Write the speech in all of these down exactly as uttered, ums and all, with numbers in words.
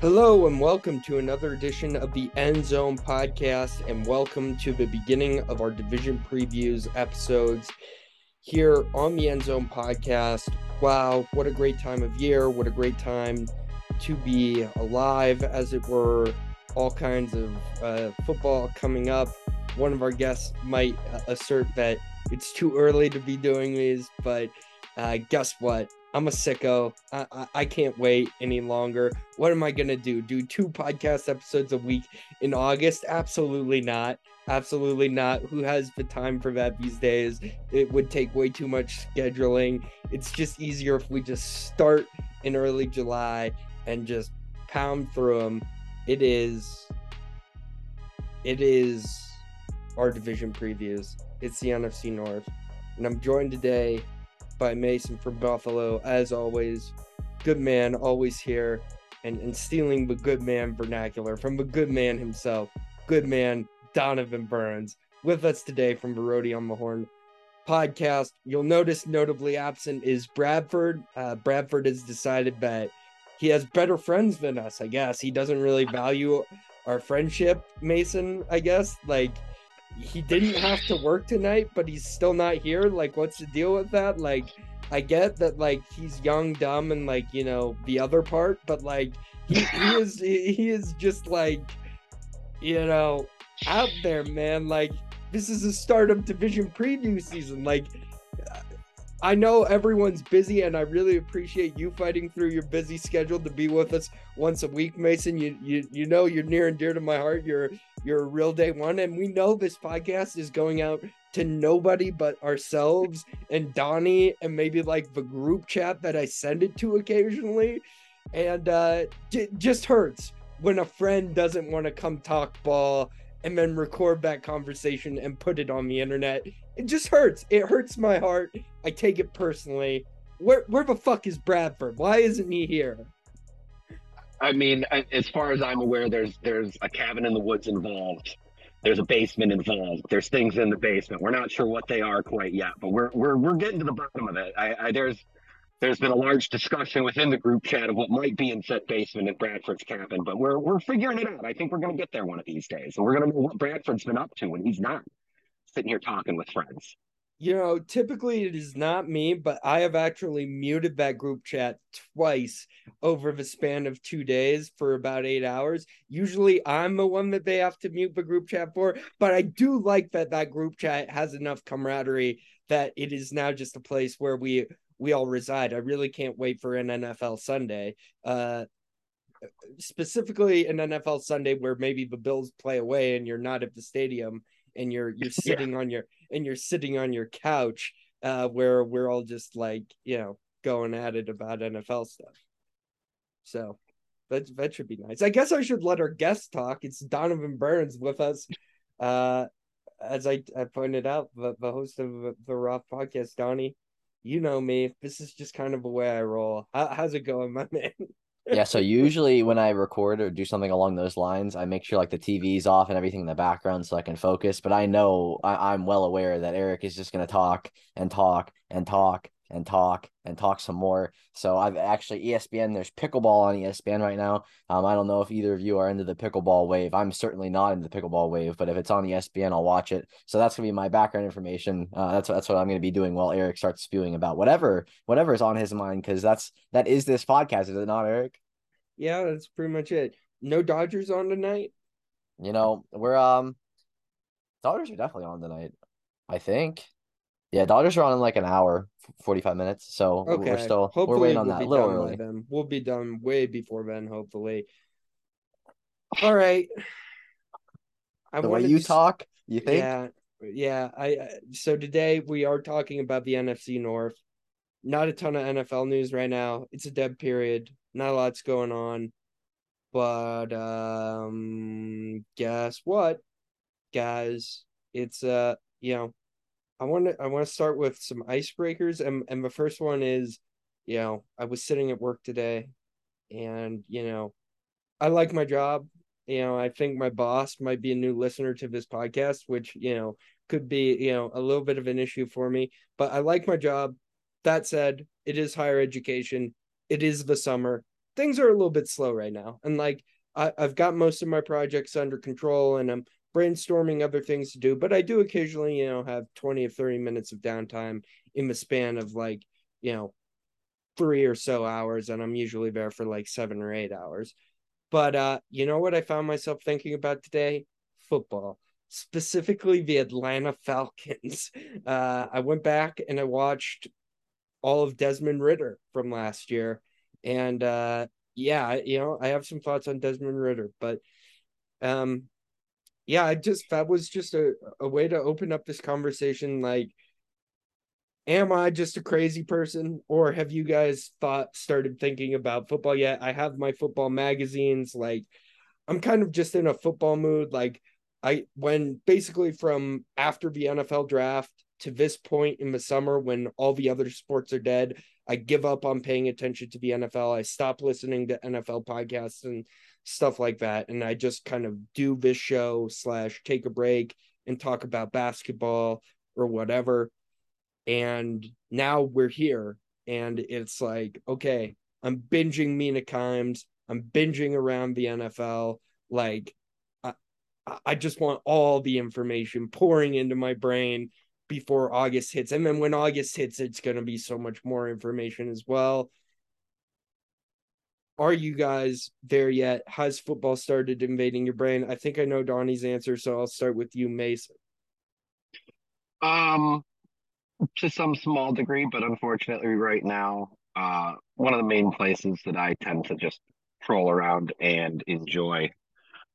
Hello and welcome to another edition of the End Zone Podcast, and welcome to the beginning of our division previews episodes here on the End Zone Podcast. Wow, what a great time of year, what a great time to be alive, as it were. All kinds of uh, football coming up. One of our guests might assert that it's too early to be doing these, but uh, guess what? I'm a sicko. I, I, I can't wait any longer. What am I going to do? Do two podcast episodes a week in August? Absolutely not. Absolutely not. Who has the time for that these days? It would take way too much scheduling. It's just easier if we just start in early July and just pound through them. It is, it is our division previews. It's the N F C North. And I'm joined today by Mason from Buffalo, as always. Good man, always here, and, and stealing the good man vernacular from the good man himself, good man Donovan Burns, with us today from Barodi on the Horn podcast. You'll notice notably absent is Bradford. Uh, Bradford has decided that he has better friends than us, I guess. He doesn't really value our friendship, Mason, I guess. Like, he didn't have to work tonight, but he's still not here. Like, what's the deal with that? Like, I get that, like, he's young, dumb, and, like, you know, the other part, but, like, he, he is he is just, like, you know, out there, man. Like, this is a startup division preview season. Like, I know everyone's busy, and I really appreciate you fighting through your busy schedule to be with us once a week, Mason. You you you know you're near and dear to my heart. You're you're a real day one, and we know this podcast is going out to nobody but ourselves and Donnie and maybe like the group chat that I send it to occasionally. And uh, it just hurts when a friend doesn't want to come talk ball and then record that conversation and put it on the internet. It just hurts. It hurts my heart. I take it personally. Where where the fuck is Bradford? Why isn't he here? I mean, as far as I'm aware, there's there's a cabin in the woods involved. There's a basement involved. There's things in the basement. We're not sure what they are quite yet, but we're we're we're getting to the bottom of it. I, I there's there's been a large discussion within the group chat of what might be in said basement in Bradford's cabin, but we're we're figuring it out. I think we're gonna get there one of these days. So we're gonna know what Bradford's been up to when he's not sitting here talking with friends. You know, typically it is not me, but I have actually muted that group chat twice over the span of two days for about eight hours. Usually I'm the one that they have to mute the group chat for, but I do like that that group chat has enough camaraderie that it is now just a place where we we all reside. I really can't wait for an N F L Sunday, uh, specifically an N F L Sunday where maybe the Bills play away and you're not at the stadium. And you're you're sitting yeah. on your and you're sitting on your couch, uh, where we're all just like, you know, going at it about N F L stuff. So that that should be nice. I guess I should let our guest talk. It's Donovan Burns with us, uh, as I, I pointed out, the, the host of the, the Roth podcast. Donnie, you know me. This is just kind of the way I roll. How, how's it going, my man? Yeah, so usually when I record or do something along those lines, I make sure like the T V's off and everything in the background so I can focus. But I know I, I'm well aware that Eric is just going to talk and talk and talk and talk and talk some more. So I've actually E S P N, there's pickleball on E S P N right now. Um, I don't know if either of you are into the pickleball wave. I'm certainly not into the pickleball wave, but if it's on E S P N, I'll watch it. So that's going to be my background information. Uh, that's, that's what I'm going to be doing while Eric starts spewing about whatever, whatever is on his mind. Cause that's, that is this podcast. Is it not, Eric? Yeah, that's pretty much it. No Dodgers on tonight. You know, we're, um, Dodgers are definitely on tonight, I think. Yeah, Dodgers are on in like an hour, forty-five minutes. So okay. we're still hopefully we're waiting on we'll that a little early. Then. We'll be done way before then, hopefully. All right. I the way you to... talk, you think? Yeah, yeah. I uh, so today we are talking about the N F C North. Not a ton of N F L news right now. It's a dead period. Not a lot's going on. But um, guess what, guys? It's uh, you know. I want to I want to start with some icebreakers, and and the first one is, you know, I was sitting at work today, and you know, I like my job. You know, I think my boss might be a new listener to this podcast, which you know could be you know a little bit of an issue for me. But I like my job. That said, it is higher education. It is the summer. things are a little bit slow right now. And like, I, I've got most of my projects under control and I'm brainstorming other things to do, but I do occasionally, you know, have twenty or thirty minutes of downtime in the span of like, you know, three or so hours. And I'm usually there for like seven or eight hours. But uh, you know what I found myself thinking about today? Football, specifically the Atlanta Falcons. Uh, I went back and I watched all of Desmond Ritter from last year. And uh, yeah, you know, I have some thoughts on Desmond Ritter, but um, yeah, I just, that was just a, a way to open up this conversation. Like, am I just a crazy person, or have you guys thought started thinking about football yet? I have my football magazines. Like, I'm kind of just in a football mood. Like, I when basically from after the N F L draft to this point in the summer when all the other sports are dead, I give up on paying attention to the N F L. I stop listening to N F L podcasts and stuff like that, and I just kind of do this show slash take a break and talk about basketball or whatever. And now we're here, and it's like, okay, I'm binging Mina Kimes. I'm binging around the N F L. Like, I, I just want all the information pouring into my brain before August hits. And then when August hits, it's going to be so much more information as well. Are you guys there yet? Has football started invading your brain? I think I know Donnie's answer, so I'll start with you, Mason. Um... To some small degree, but unfortunately right now, uh, one of the main places that I tend to just troll around and enjoy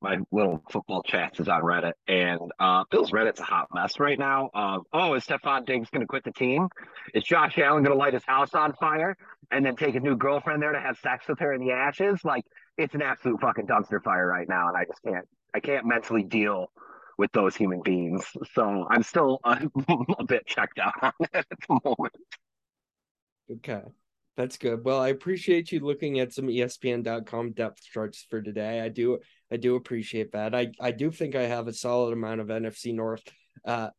my little football chats is on Reddit. And uh, Bill's Reddit's a hot mess right now. Uh, oh, is Stephon Diggs going to quit the team? Is Josh Allen going to light his house on fire and then take a new girlfriend there to have sex with her in the ashes? Like, it's an absolute fucking dumpster fire right now, and I just can't. I can't mentally deal with those human beings. So I'm still a, a bit checked out on it at the moment. Okay. That's good. Well, I appreciate you looking at some E S P N dot com depth charts for today. I do I do appreciate that. I, I do think I have a solid amount of N F C North uh,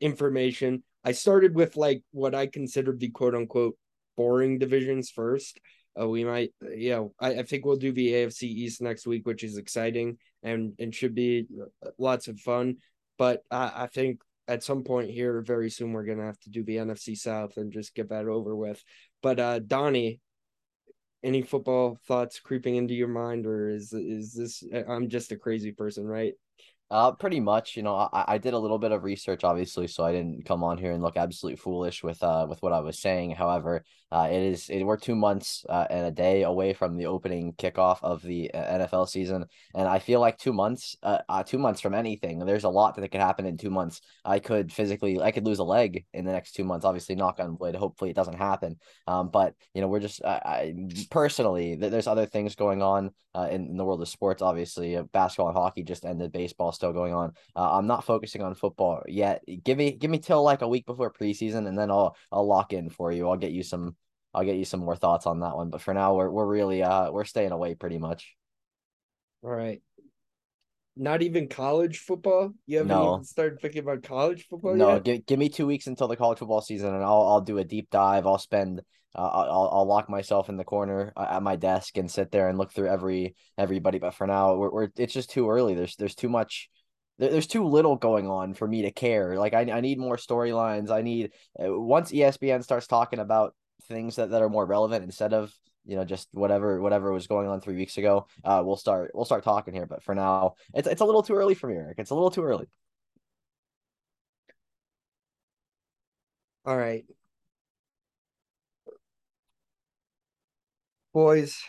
information. I started with like what I considered the quote unquote boring divisions first. Uh, we might, you know, I, I think we'll do the A F C East next week, which is exciting and, and should be lots of fun. But I, I think at some point here very soon, we're going to have to do the N F C South and just get that over with. But uh, Donnie, any football thoughts creeping into your mind, or is, is this, I'm just a crazy person, right? Uh, pretty much, you know, I, I did a little bit of research, obviously, so I didn't come on here and look absolutely foolish with uh with what I was saying. However, uh, it is it, we're two months uh, and a day away from the opening kickoff of the N F L season, and I feel like two months, uh, uh two months from anything. There's a lot that could happen in two months. I could physically, I could lose a leg in the next two months. Obviously, knock on wood. Hopefully, it doesn't happen. Um, but you know, we're just, I, I personally, th- there's other things going on uh, in, in the world of sports. Obviously, uh, basketball and hockey just ended. Baseball still going on. Uh, I'm not focusing on football yet. Give me, give me till like a week before preseason, and then I'll, I'll lock in for you. I'll get you some, I'll get you some more thoughts on that one. But for now, we're, we're really, uh, we're staying away pretty much. All right. Not even college football. You haven't no. even started thinking about college football. No, yet? G- give me two weeks until the college football season, and I'll, I'll do a deep dive. I'll spend. Uh, I'll I'll lock myself in the corner at my desk and sit there and look through every everybody. But for now, we're, we're it's just too early. There's there's too much. There's too little going on for me to care. Like I I need more storylines. I need once E S P N starts talking about things that, that are more relevant instead of, you know, just whatever whatever was going on three weeks ago. Uh, we'll start we'll start talking here. But for now, it's it's a little too early for me, Eric. It's a little too early. All right. Boys,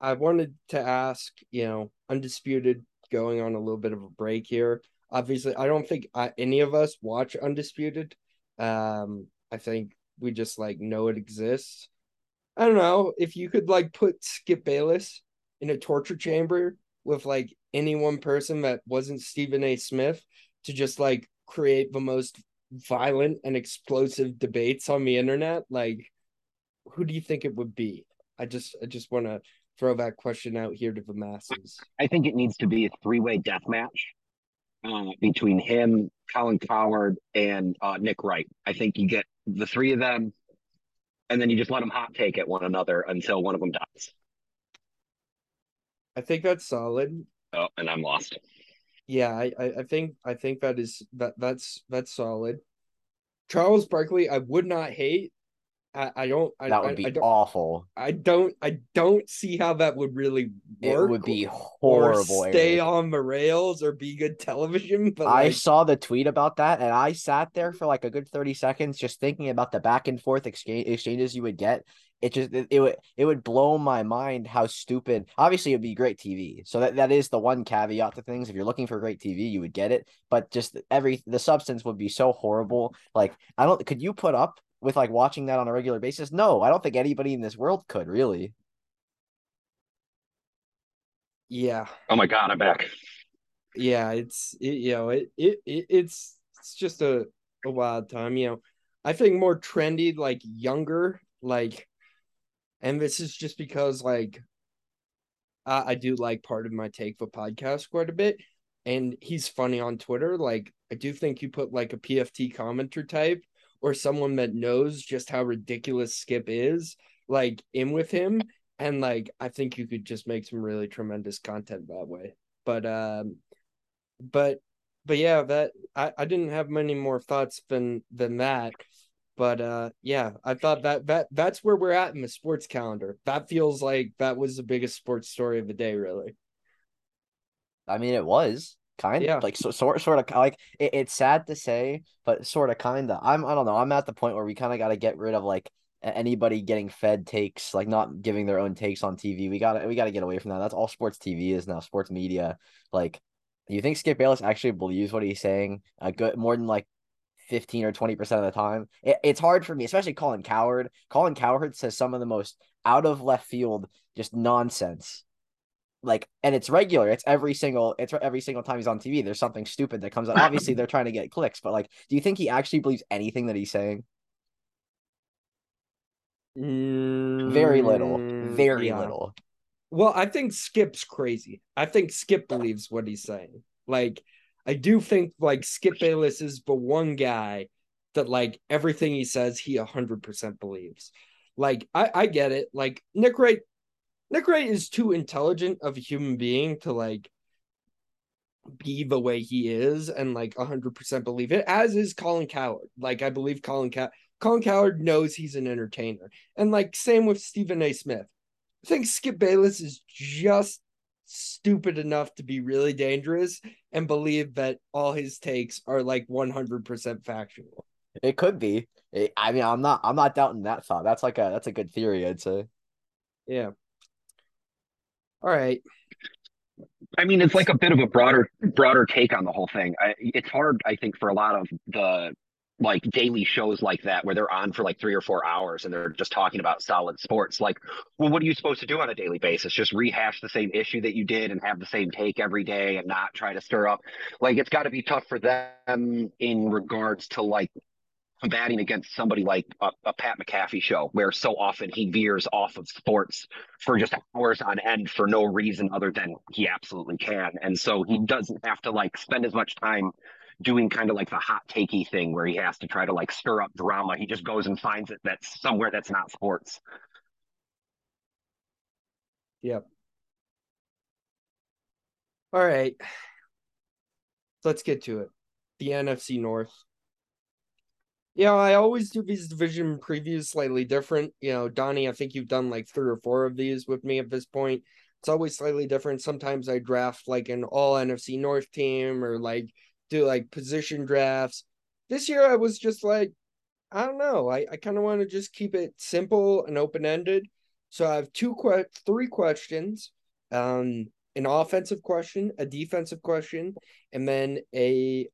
I wanted to ask, you know, Undisputed going on a little bit of a break here. Obviously, I don't think I, any of us watch Undisputed. Um, I think we just, like, know it exists. I don't know. If you could, like, put Skip Bayless in a torture chamber with, like, any one person that wasn't Stephen A. Smith to just, like, create the most violent and explosive debates on the internet, like, who do you think it would be? I just I just want to throw that question out here to the masses. I think it needs to be a three-way death match uh, between him, Colin Coward, and uh, Nick Wright. I think you get the three of them and then you just let them hot take at one another until one of them dies. I think that's solid. Oh, and I'm lost. Yeah, I, I think I think that is that that's that's solid. Charles Barkley, I would not hate. I, I don't. I, that would I, be I don't, awful. I don't. I don't see how that would really work. It would be horrible. Or stay Eric. on the rails or be good television. But I like... saw the tweet about that, and I sat there for like a good thirty seconds just thinking about the back and forth exchange, exchanges you would get. It just it, it would it would blow my mind how stupid. Obviously, it'd be great T V. So that, that is the one caveat to things. If you're looking for great T V, you would get it. But just every the substance would be so horrible. Like I don't. Could you put up with like watching that on a regular basis? No, I don't think anybody in this world could really. Yeah. Oh my God, I'm back. Yeah. It's, it, you know, it, it, it it's, it's just a, a wild time, you know, I think more trendy, like younger, like, and this is just because like, I, I do like part of my take for podcast quite a bit. And he's funny on Twitter. Like, I do think you put like a P F T commenter type or someone that knows just how ridiculous Skip is, like, in with him. And, like, I think you could just make some really tremendous content that way. But, um, but, but yeah, that, I, I didn't have many more thoughts than, than that. But, uh, yeah, I thought that, that, that's where we're at in the sports calendar. That feels like that was the biggest sports story of the day, really. I mean, it was. Kind of yeah. like so, sort sort of like it, it's sad to say, but sort of kind of. I'm I don't know. I'm at the point where we kind of got to get rid of like anybody getting fed takes, like not giving their own takes on T V. We got we got to get away from that. That's all sports T V is now. Sports media. Like, do you think Skip Bayless actually believes what he's saying? A good more than like fifteen or twenty percent of the time. It, it's hard for me, especially Colin Cowherd. Colin Cowherd says some of the most out of left field, just nonsense. Like, and it's regular. It's every single, it's every single time he's on T V, there's something stupid that comes out. Obviously they're trying to get clicks, but like, do you think he actually believes anything that he's saying? Mm, very little, very yeah. little. Well, I think Skip's crazy. I think Skip believes what he's saying. Like, I do think like Skip Bayless is the one guy that like everything he says, he a hundred percent believes. Like, I, I get it. Like Nick Wright, Nick Wright is too intelligent of a human being to, like, be the way he is and, like, one hundred percent believe it, as is Colin Cowherd. Like, I believe Colin Cow- Colin Cowherd knows he's an entertainer. And, like, same with Stephen A. Smith. I think Skip Bayless is just stupid enough to be really dangerous and believe that all his takes are, like, one hundred percent factual. It could be. I mean, I'm not I'm not doubting that thought. That's, like, a that's a good theory, I'd say. Yeah. All right. I mean, it's like a bit of a broader, broader take on the whole thing. I, it's hard, I think, for a lot of the like daily shows like that, where they're on for like three or four hours and they're just talking about solid sports. Like, well, what are you supposed to do on a daily basis? Just rehash the same issue that you did and have the same take every day and not try to stir up. Like, it's got to be tough for them in regards to like combating against somebody like a, a Pat McAfee show, where so often he veers off of sports for just hours on end for no reason other than he absolutely can. And so he doesn't have to like spend as much time doing kind of like the hot takey thing where he has to try to like stir up drama. He just goes and finds it that's somewhere that's not sports. Yep. All right. Let's get to it. The N F C North. Yeah, you know, I always do these division previews slightly different. You know, Donnie, I think you've done like three or four of these with me at this point. It's always slightly different. Sometimes I draft like an all N F C North team or like do like position drafts. This year I was just like, I don't know. I, I kind of want to just keep it simple and open-ended. So I have two, que- three questions, um, an offensive question, a defensive question, and then a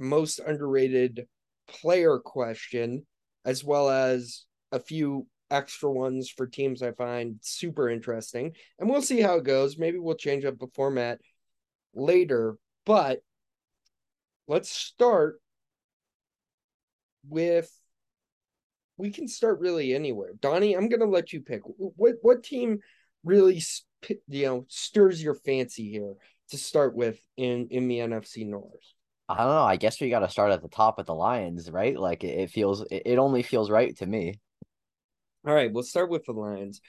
most underrated player question, as well as a few extra ones for teams I find super interesting. And we'll see how it goes. Maybe we'll change up the format later, but let's start with, we can start really anywhere. Donnie, I'm going to let you pick. What what team really sp- you know stirs your fancy here to start with in, in the N F C North? I don't know. I guess we got to start at the top with the Lions, right? Like it, it feels, it, it only feels right to me. All right, we'll start with the Lions.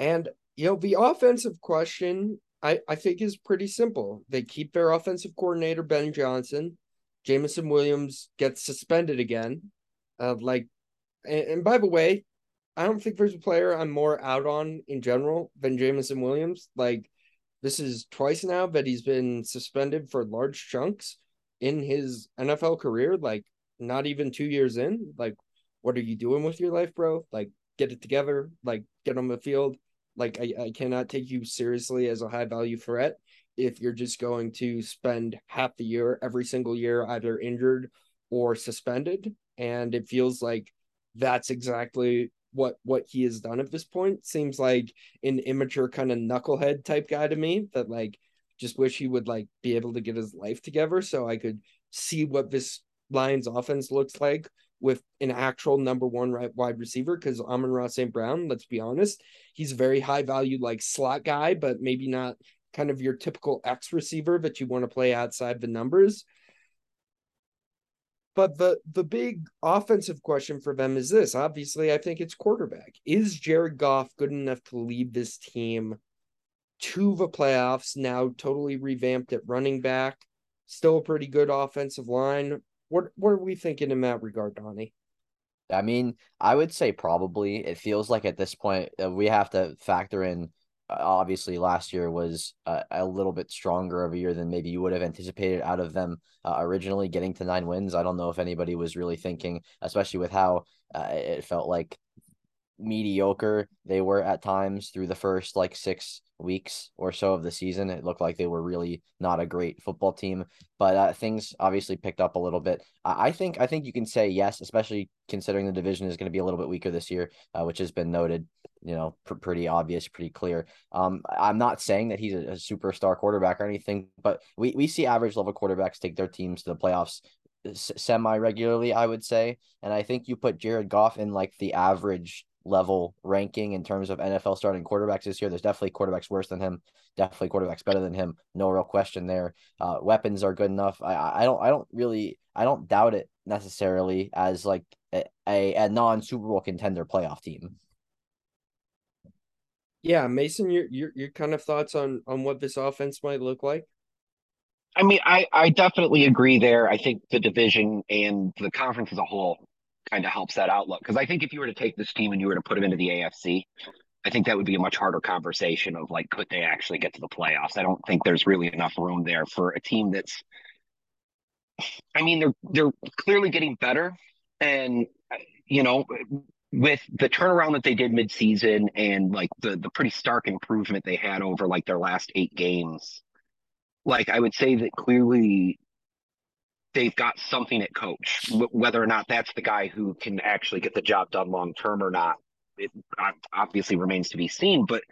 And, you know, the offensive question, I, I think, is pretty simple. They keep their offensive coordinator, Ben Johnson. Jamison Williams gets suspended again. Uh, like, and, and by the way, I don't think there's a player I'm more out on in general than Jamison Williams. Like, this is twice now that he's been suspended for large chunks in his N F L career. Like, not even two years in. Like, what are you doing with your life, bro? Like, get it together. Like, get on the field. Like, I, I cannot take you seriously as a high-value threat if you're just going to spend half the year, every single year, either injured or suspended. And it feels like that's exactly what what he has done at this point. Seems like an immature kind of knucklehead type guy to me that, like, just wish he would, like, be able to get his life together so I could see what this Lions offense looks like with an actual number one right wide receiver, because Amon-Ra Saint Brown, let's be honest, he's a very high value, like, slot guy, but maybe not kind of your typical X receiver that you want to play outside the numbers. But the, the big offensive question for them is this. Obviously, I think it's quarterback. Is Jared Goff good enough to lead this team to the playoffs, now totally revamped at running back, still a pretty good offensive line? What what are we thinking in that regard, Donnie? I mean, I would say probably. It feels like at this point uh, we have to factor in, uh, obviously last year was uh, a little bit stronger of a year than maybe you would have anticipated out of them uh, originally getting to nine wins. I don't know if anybody was really thinking, especially with how uh, it felt like mediocre they were at times through the first like six weeks or so of the season. It looked like they were really not a great football team, but uh, things obviously picked up a little bit. I think I think you can say yes, especially considering the division is going to be a little bit weaker this year, uh, which has been noted, you know, pr- pretty obvious, pretty clear. Um, I'm not saying that he's a, a superstar quarterback or anything, but we, we see average level quarterbacks take their teams to the playoffs s- semi-regularly, I would say. And I think you put Jared Goff in like the average level ranking in terms of N F L starting quarterbacks this year. There's definitely quarterbacks worse than him, definitely quarterbacks better than him. No real question there. Uh, weapons are good enough. I I don't I don't really I don't doubt it necessarily as like a, a, a non Super Bowl contender playoff team. Yeah, Mason, your your your kind of thoughts on on what this offense might look like? I mean, I I definitely agree there. I think the division and the conference as a whole kind of helps that outlook, because I think if you were to take this team and you were to put them into the A F C, I think that would be a much harder conversation of like, could they actually get to the playoffs? I don't think there's really enough room there for a team that's, I mean, they're they're clearly getting better, and you know, with the turnaround that they did midseason and like the the pretty stark improvement they had over like their last eight games, like I would say that clearly they've got something at coach. Whether or not that's the guy who can actually get the job done long-term or not, it obviously remains to be seen, but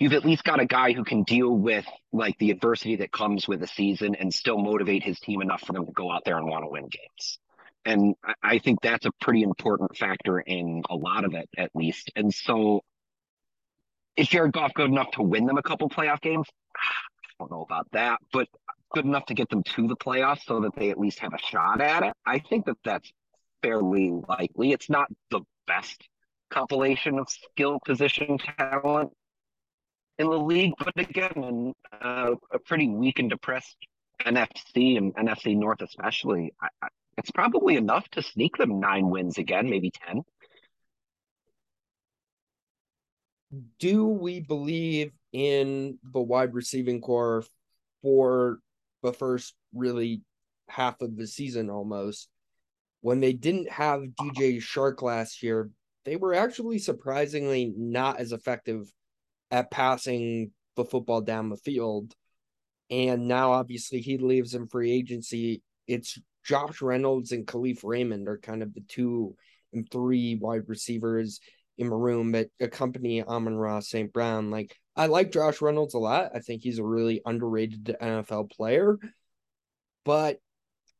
you've at least got a guy who can deal with like the adversity that comes with a season and still motivate his team enough for them to go out there and want to win games. And I think that's a pretty important factor in a lot of it, at least. And so is Jared Goff good enough to win them a couple playoff games? I don't know about that, but good enough to get them to the playoffs so that they at least have a shot at it. I think that that's fairly likely. It's not the best compilation of skill position talent in the league, but again, in uh, a pretty weak and depressed N F C and N F C North especially, I, I, it's probably enough to sneak them nine wins again, maybe ten. Do we believe in the wide receiving core for the first really half of the season almost? When they didn't have D J Shark last year, they were actually surprisingly not as effective at passing the football down the field. And now obviously he leaves in free agency. It's Josh Reynolds and Khalif Raymond are kind of the two and three wide receivers in the room that accompany Amon-Ra Saint Brown. Like, I like Josh Reynolds a lot. I think he's a really underrated N F L player, but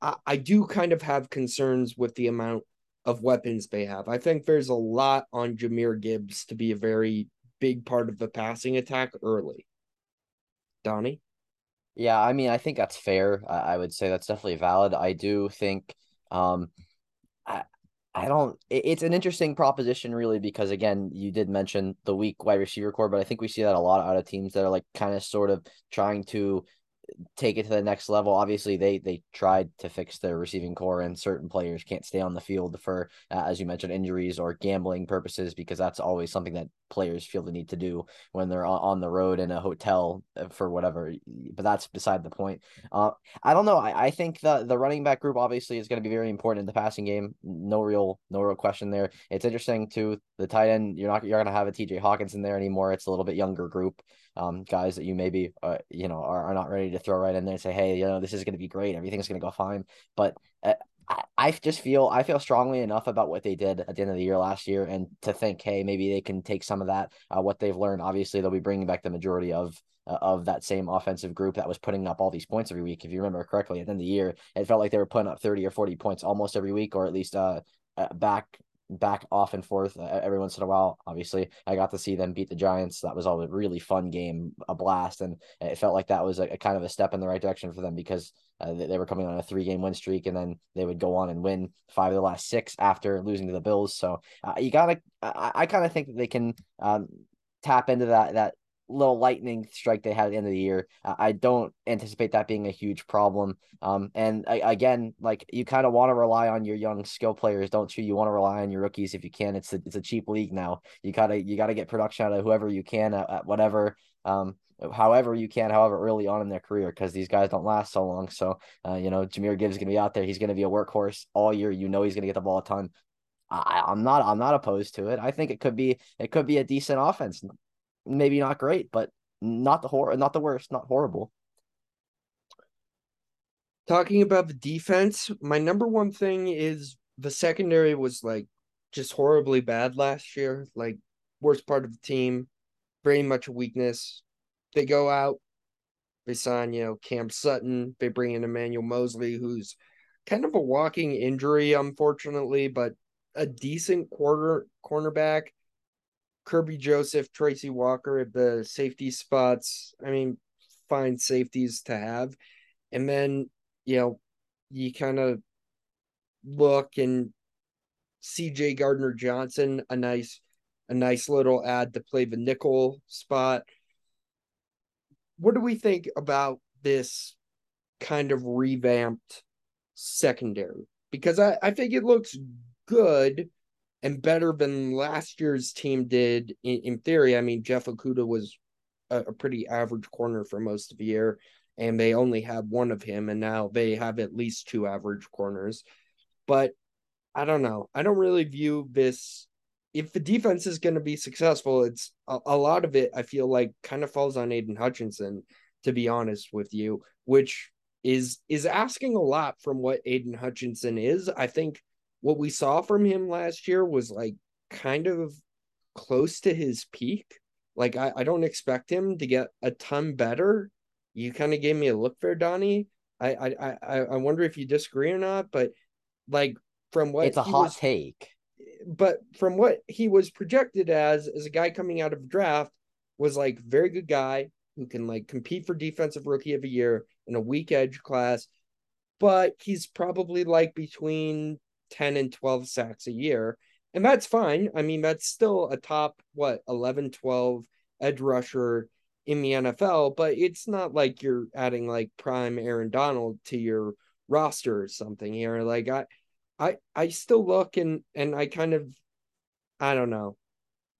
I, I do kind of have concerns with the amount of weapons they have. I think there's a lot on Jahmyr Gibbs to be a very big part of the passing attack early. Donnie? Yeah, I mean, I think that's fair. I, I would say that's definitely valid. I do think, um, I, I don't, it's an interesting proposition really, because again, you did mention the weak wide receiver core, but I think we see that a lot out of teams that are like kind of sort of trying to take it to the next level. Obviously they, they tried to fix their receiving core, and certain players can't stay on the field for, uh, as you mentioned, injuries or gambling purposes, because that's always something that players feel the need to do when they're on the road in a hotel for whatever, but that's beside the point. Uh, I don't know. I, I think the, the running back group obviously is going to be very important in the passing game. No real, no real question there. It's interesting too, the tight end, you're not, you're going to have a T J Hawkins in there anymore. It's a little bit younger group, um, guys that you maybe, uh, you know, are, are not ready to throw right in there and say, hey, you know, this is going to be great. Everything's going to go fine. But uh, I just feel I feel strongly enough about what they did at the end of the year last year, and to think, hey, maybe they can take some of that, uh, what they've learned. Obviously, they'll be bringing back the majority of uh, of that same offensive group that was putting up all these points every week. If you remember correctly, at the end of the year, it felt like they were putting up thirty or forty points almost every week, or at least uh, back back off and forth uh, every once in a while. Obviously, I got to see them beat the Giants. That was all a really fun game, a blast, and it felt like that was a, a kind of a step in the right direction for them, because Uh, they were coming on a three-game win streak, and then they would go on and win five of the last six after losing to the Bills. So uh, you gotta, I, I kind of think that they can um, tap into that that little lightning strike they had at the end of the year. Uh, I don't anticipate that being a huge problem. Um, and I, again, like you kind of want to rely on your young skill players, don't you? You want to rely on your rookies if you can. It's a, it's a cheap league now. You gotta you gotta get production out of whoever you can at, at whatever. Um, however you can, however early on in their career, because these guys don't last so long. So, uh, you know, Jahmyr Gibbs is going to be out there. He's going to be a workhorse all year. You know, he's going to get the ball a ton. I, I'm not, I'm not opposed to it. I think it could be, it could be a decent offense. Maybe not great, but not the hor- not the worst, not horrible. Talking about the defense, my number one thing is the secondary was like just horribly bad last year. Like worst part of the team, very much a weakness. They go out, they sign, you know, Cam Sutton. They bring in Emmanuel Mosley, who's kind of a walking injury, unfortunately, but a decent quarter cornerback. Kirby Joseph, Tracy Walker at the safety spots. I mean, fine safeties to have. And then, you know, you kind of look, and C J Gardner-Johnson, a nice, a nice little add to play the nickel spot. What do we think about this kind of revamped secondary? Because I, I think it looks good and better than last year's team did in, in theory. I mean, Jeff Okudah was a, a pretty average corner for most of the year, and they only had one of him, and now they have at least two average corners. But I don't know. I don't really view this. If the defense is going to be successful, it's a, a lot of it, I feel like, kind of falls on Aiden Hutchinson, to be honest with you, which is is asking a lot from what Aiden Hutchinson is. I think what we saw from him last year was like kind of close to his peak. Like, I, I don't expect him to get a ton better. You kind of gave me a look there, Donnie. I, I, I, I wonder if you disagree or not, but like from what it's a hot was, take. But from what he was projected as, as a guy coming out of the draft, was like very good guy who can like compete for defensive rookie of the year in a weak edge class. But he's probably like between ten and twelve sacks a year. And that's fine. I mean, that's still a top, what, eleven, twelve edge rusher in the N F L. But it's not like you're adding like prime Aaron Donald to your roster or something here. Like I, I, I still look and, and I kind of, I don't know.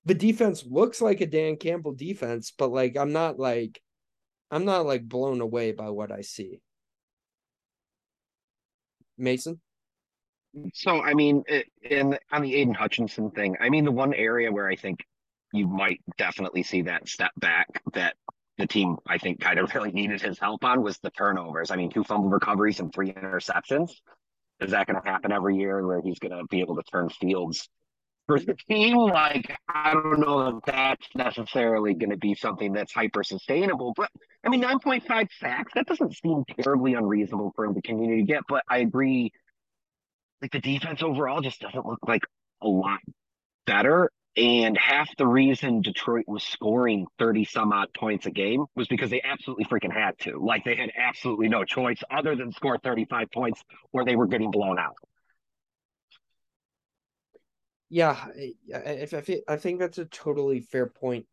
The defense looks like a Dan Campbell defense, but like, I'm not like, I'm not like blown away by what I see. Mason? So, I mean, it, in, on the Aiden Hutchinson thing, I mean, the one area where I think you might definitely see that step back that the team, I think, kind of really needed his help on was the turnovers. I mean, two fumble recoveries and three interceptions. Is that going to happen every year where he's going to be able to turn fields for the team? Like, I don't know if that's necessarily going to be something that's hyper-sustainable. But, I mean, nine point five sacks, that doesn't seem terribly unreasonable for him to continue to get. But I agree, like, the defense overall just doesn't look like a lot better. And half the reason Detroit was scoring thirty-some-odd points a game was because they absolutely freaking had to. Like, they had absolutely no choice other than score thirty-five points or they were getting blown out. Yeah, I, I, I think that's a totally fair point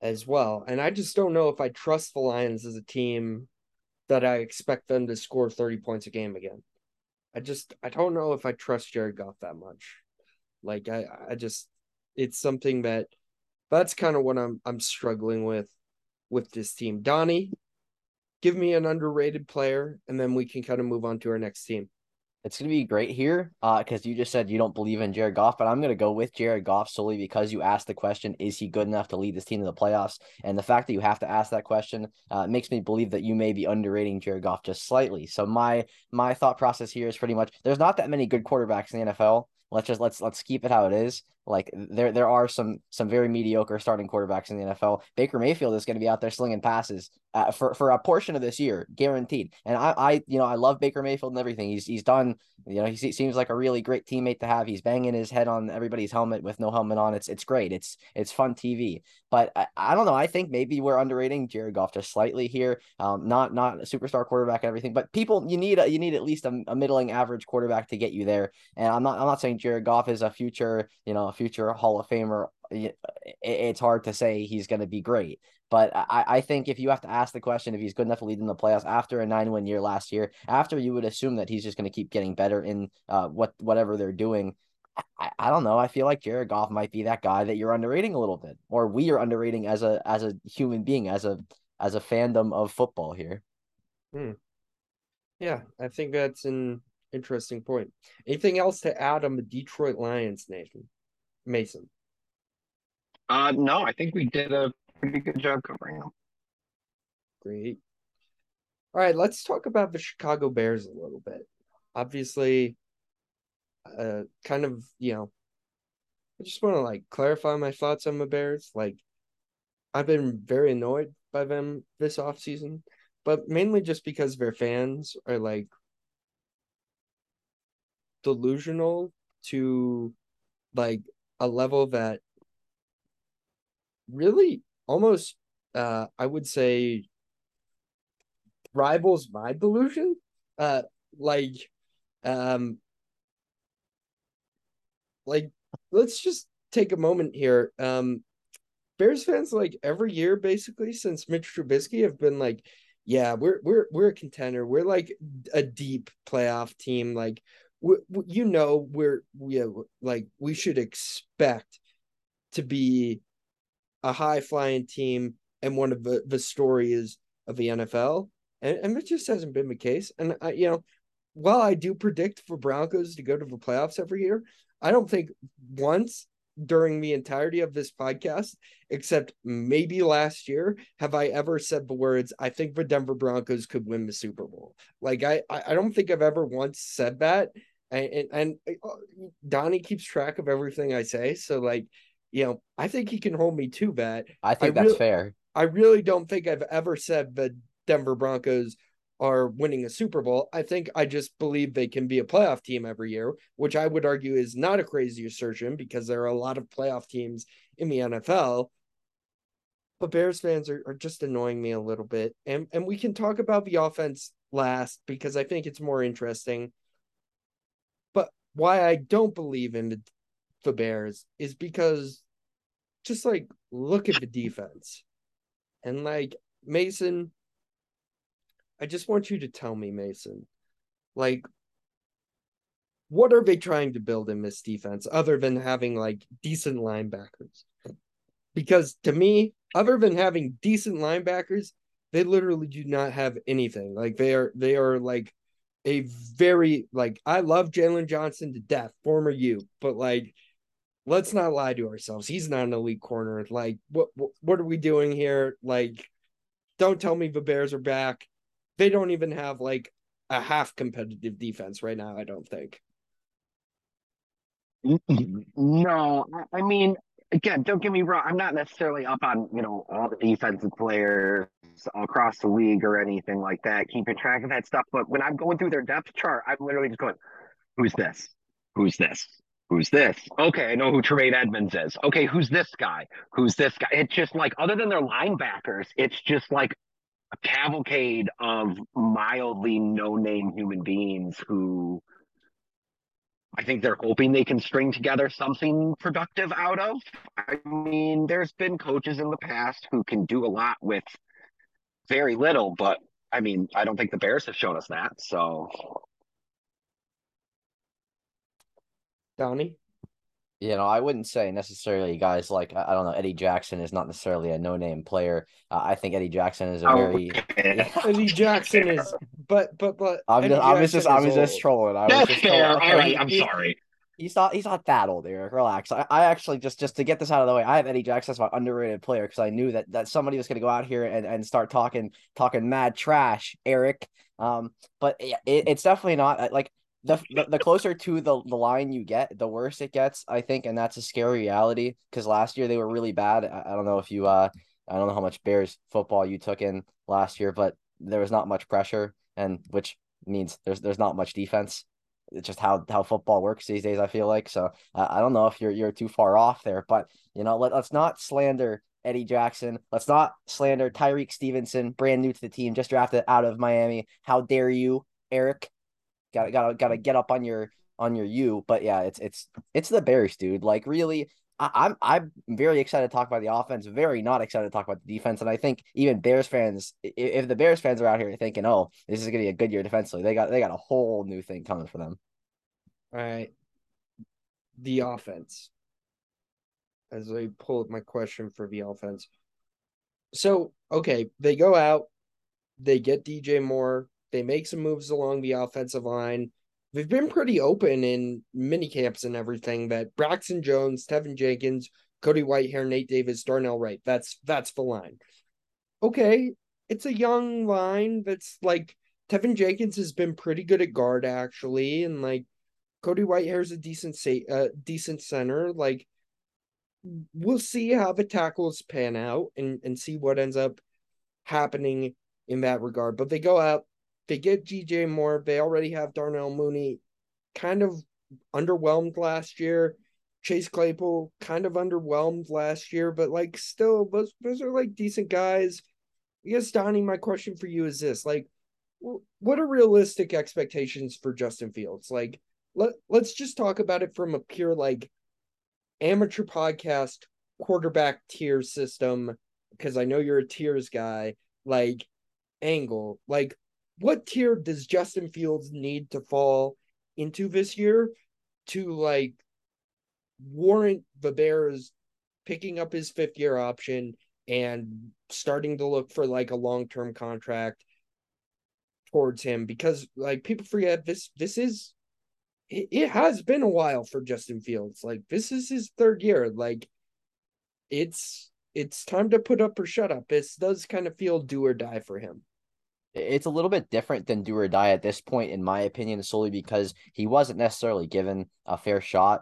as well. And I just don't know if I trust the Lions as a team that I expect them to score thirty points a game again. I just, I don't know if I trust Jared Goff that much. Like, I, I just, it's something that, that's kind of what I'm, I'm struggling with, with this team. Donnie, give me an underrated player, and then we can kind of move on to our next team. It's going to be great here because uh, you just said you don't believe in Jared Goff, but I'm going to go with Jared Goff solely because you asked the question, is he good enough to lead this team to the playoffs? And the fact that you have to ask that question uh, makes me believe that you may be underrating Jared Goff just slightly. So my my thought process here is pretty much there's not that many good quarterbacks in the N F L. Let's just let's let's keep it how it is. Like there there are some some very mediocre starting quarterbacks in the N F L. Baker Mayfield is going to be out there slinging passes uh, for for a portion of this year, guaranteed. And I I you know I love Baker Mayfield and everything he's he's done. You know he seems like a really great teammate to have. He's banging his head on everybody's helmet with no helmet on. It's it's great. It's it's fun T V. But I, I don't know. I think maybe we're underrating Jared Goff just slightly here. Um, not not a superstar quarterback and everything, but people you need a, you need at least a, a middling average quarterback to get you there. And I'm not I'm not saying Jared Goff is a future, you know, a future Hall of Famer. It's hard to say he's going to be great, but I, I think if you have to ask the question, if he's good enough to lead in the playoffs after a nine win year last year, after you would assume that he's just going to keep getting better in uh, what, whatever they're doing. I, I don't know. I feel like Jared Goff might be that guy that you're underrating a little bit, or we are underrating as a, as a human being, as a, as a fandom of football here. Hmm. Yeah. I think that's an interesting point. Anything else to add on the Detroit Lions, Nathan? Mason? Uh, no, I think we did a pretty good job covering them. Great. All right, let's talk about the Chicago Bears a little bit. Obviously, uh, kind of, you know, I just want to, like, clarify my thoughts on the Bears. Like, I've been very annoyed by them this offseason, but mainly just because their fans are, like, delusional to, like, a level that really almost, uh, I would say, rivals my delusion. Uh, like, um, like let's just take a moment here. Um, Bears fans, like every year, basically since Mitch Trubisky, have been like, "Yeah, we're we're we're a contender. We're like a deep playoff team. Like." We, you know, we're we like we should expect to be a high flying team and one of the, the stories of the N F L, and and it just hasn't been the case. And I, you know, while I do predict for Broncos to go to the playoffs every year, I don't think once during the entirety of this podcast, except maybe last year, have I ever said the words, I think the Denver Broncos could win the Super Bowl. Like I I don't think I've ever once said that. And, and and Donnie keeps track of everything I say, so like, you know, I think he can hold me to that. I think I that's really, fair. I really don't think I've ever said the Denver Broncos are winning a Super Bowl. I think I just believe they can be a playoff team every year, which I would argue is not a crazy assertion because there are a lot of playoff teams in the N F L. But Bears fans are, are just annoying me a little bit, and and we can talk about the offense last because I think it's more interesting. Why I don't believe in the, the Bears is because just like look at the defense. And like Mason, I just want you to tell me, Mason, like what are they trying to build in this defense other than having like decent linebackers? Because to me, other than having decent linebackers, they literally do not have anything. Like they are they are like a very, like, I love Jalen Johnson to death, former you, but, like, let's not lie to ourselves. He's not an elite corner. Like, what what are we doing here? Like, don't tell me the Bears are back. They don't even have, like, a half-competitive defense right now, I don't think. No, I mean, again, don't get me wrong. I'm not necessarily up on, you know, all the defensive players across the league or anything like that, keeping track of that stuff. But when I'm going through their depth chart, I'm literally just going, who's this? Who's this? Who's this? Okay, I know who Tremaine Edmonds is. Okay, who's this guy? Who's this guy? It's just like, other than their linebackers, it's just like a cavalcade of mildly no-name human beings who I think they're hoping they can string together something productive out of. I mean, there's been coaches in the past who can do a lot with very little, but I mean, I don't think the Bears have shown us that. So, Donnie? You know, I wouldn't say necessarily guys like, I don't know, Eddie Jackson is not necessarily a no-name player. Uh, I think Eddie Jackson is a very... Oh, yeah. Eddie Jackson is... But, but, but... I'm just, I'm just, I'm just trolling. I That's was just fair. Trolling. All right, I'm he, sorry. He's not he's not that old, Eric. Relax. I, I actually, just just to get this out of the way, I have Eddie Jackson as my underrated player because I knew that, that somebody was going to go out here and, and start talking talking mad trash, Eric. Um, But it, it's definitely not... like. The, the the closer to the, the line you get, the worse it gets, I think, and that's a scary reality because last year they were really bad. I, I don't know if you uh I don't know how much Bears football you took in last year, but there was not much pressure, and which means there's there's not much defense. It's just how how football works these days, I feel like. So uh, I don't know if you're you're too far off there, but you know let, let's not slander Eddie Jackson. Let's not slander Tyreek Stevenson, brand new to the team, just drafted out of Miami. How dare you, Eric? Gotta gotta gotta get up on your on your you. But yeah, it's it's it's the Bears, dude. Like really, I, I'm I'm very excited to talk about the offense, very not excited to talk about the defense. And I think even Bears fans, if, if the Bears fans are out here thinking, oh, this is gonna be a good year defensively, they got they got a whole new thing coming for them. All right. The offense. As I pull up my question for the offense. So, okay, they go out, they get D J Moore. They make some moves along the offensive line. They've been pretty open in mini camps and everything that Braxton Jones, Tevin Jenkins, Cody Whitehair, Nate Davis, Darnell Wright. That's that's the line. Okay, it's a young line that's like Tevin Jenkins has been pretty good at guard actually, and like Cody Whitehair's a decent sa- uh, decent center. Like we'll see how the tackles pan out and and see what ends up happening in that regard. But they go out. They get D J Moore. They already have Darnell Mooney, kind of underwhelmed last year. Chase Claypool, kind of underwhelmed last year, but like still, those, those are like decent guys. I guess, Donnie, my question for you is this: like, what are realistic expectations for Justin Fields? Like, let let's just talk about it from a pure like amateur podcast quarterback tier system, because I know you're a tiers guy. Like, angle, like. What tier does Justin Fields need to fall into this year to, like, warrant the Bears picking up his fifth-year option and starting to look for, like, a long-term contract towards him? Because, like, people forget this this is – it has been a while for Justin Fields. Like, this is his third year. Like, it's it's time to put up or shut up. It does kind of feel do or die for him. It's a little bit different than do or die at this point, in my opinion, solely because he wasn't necessarily given a fair shot,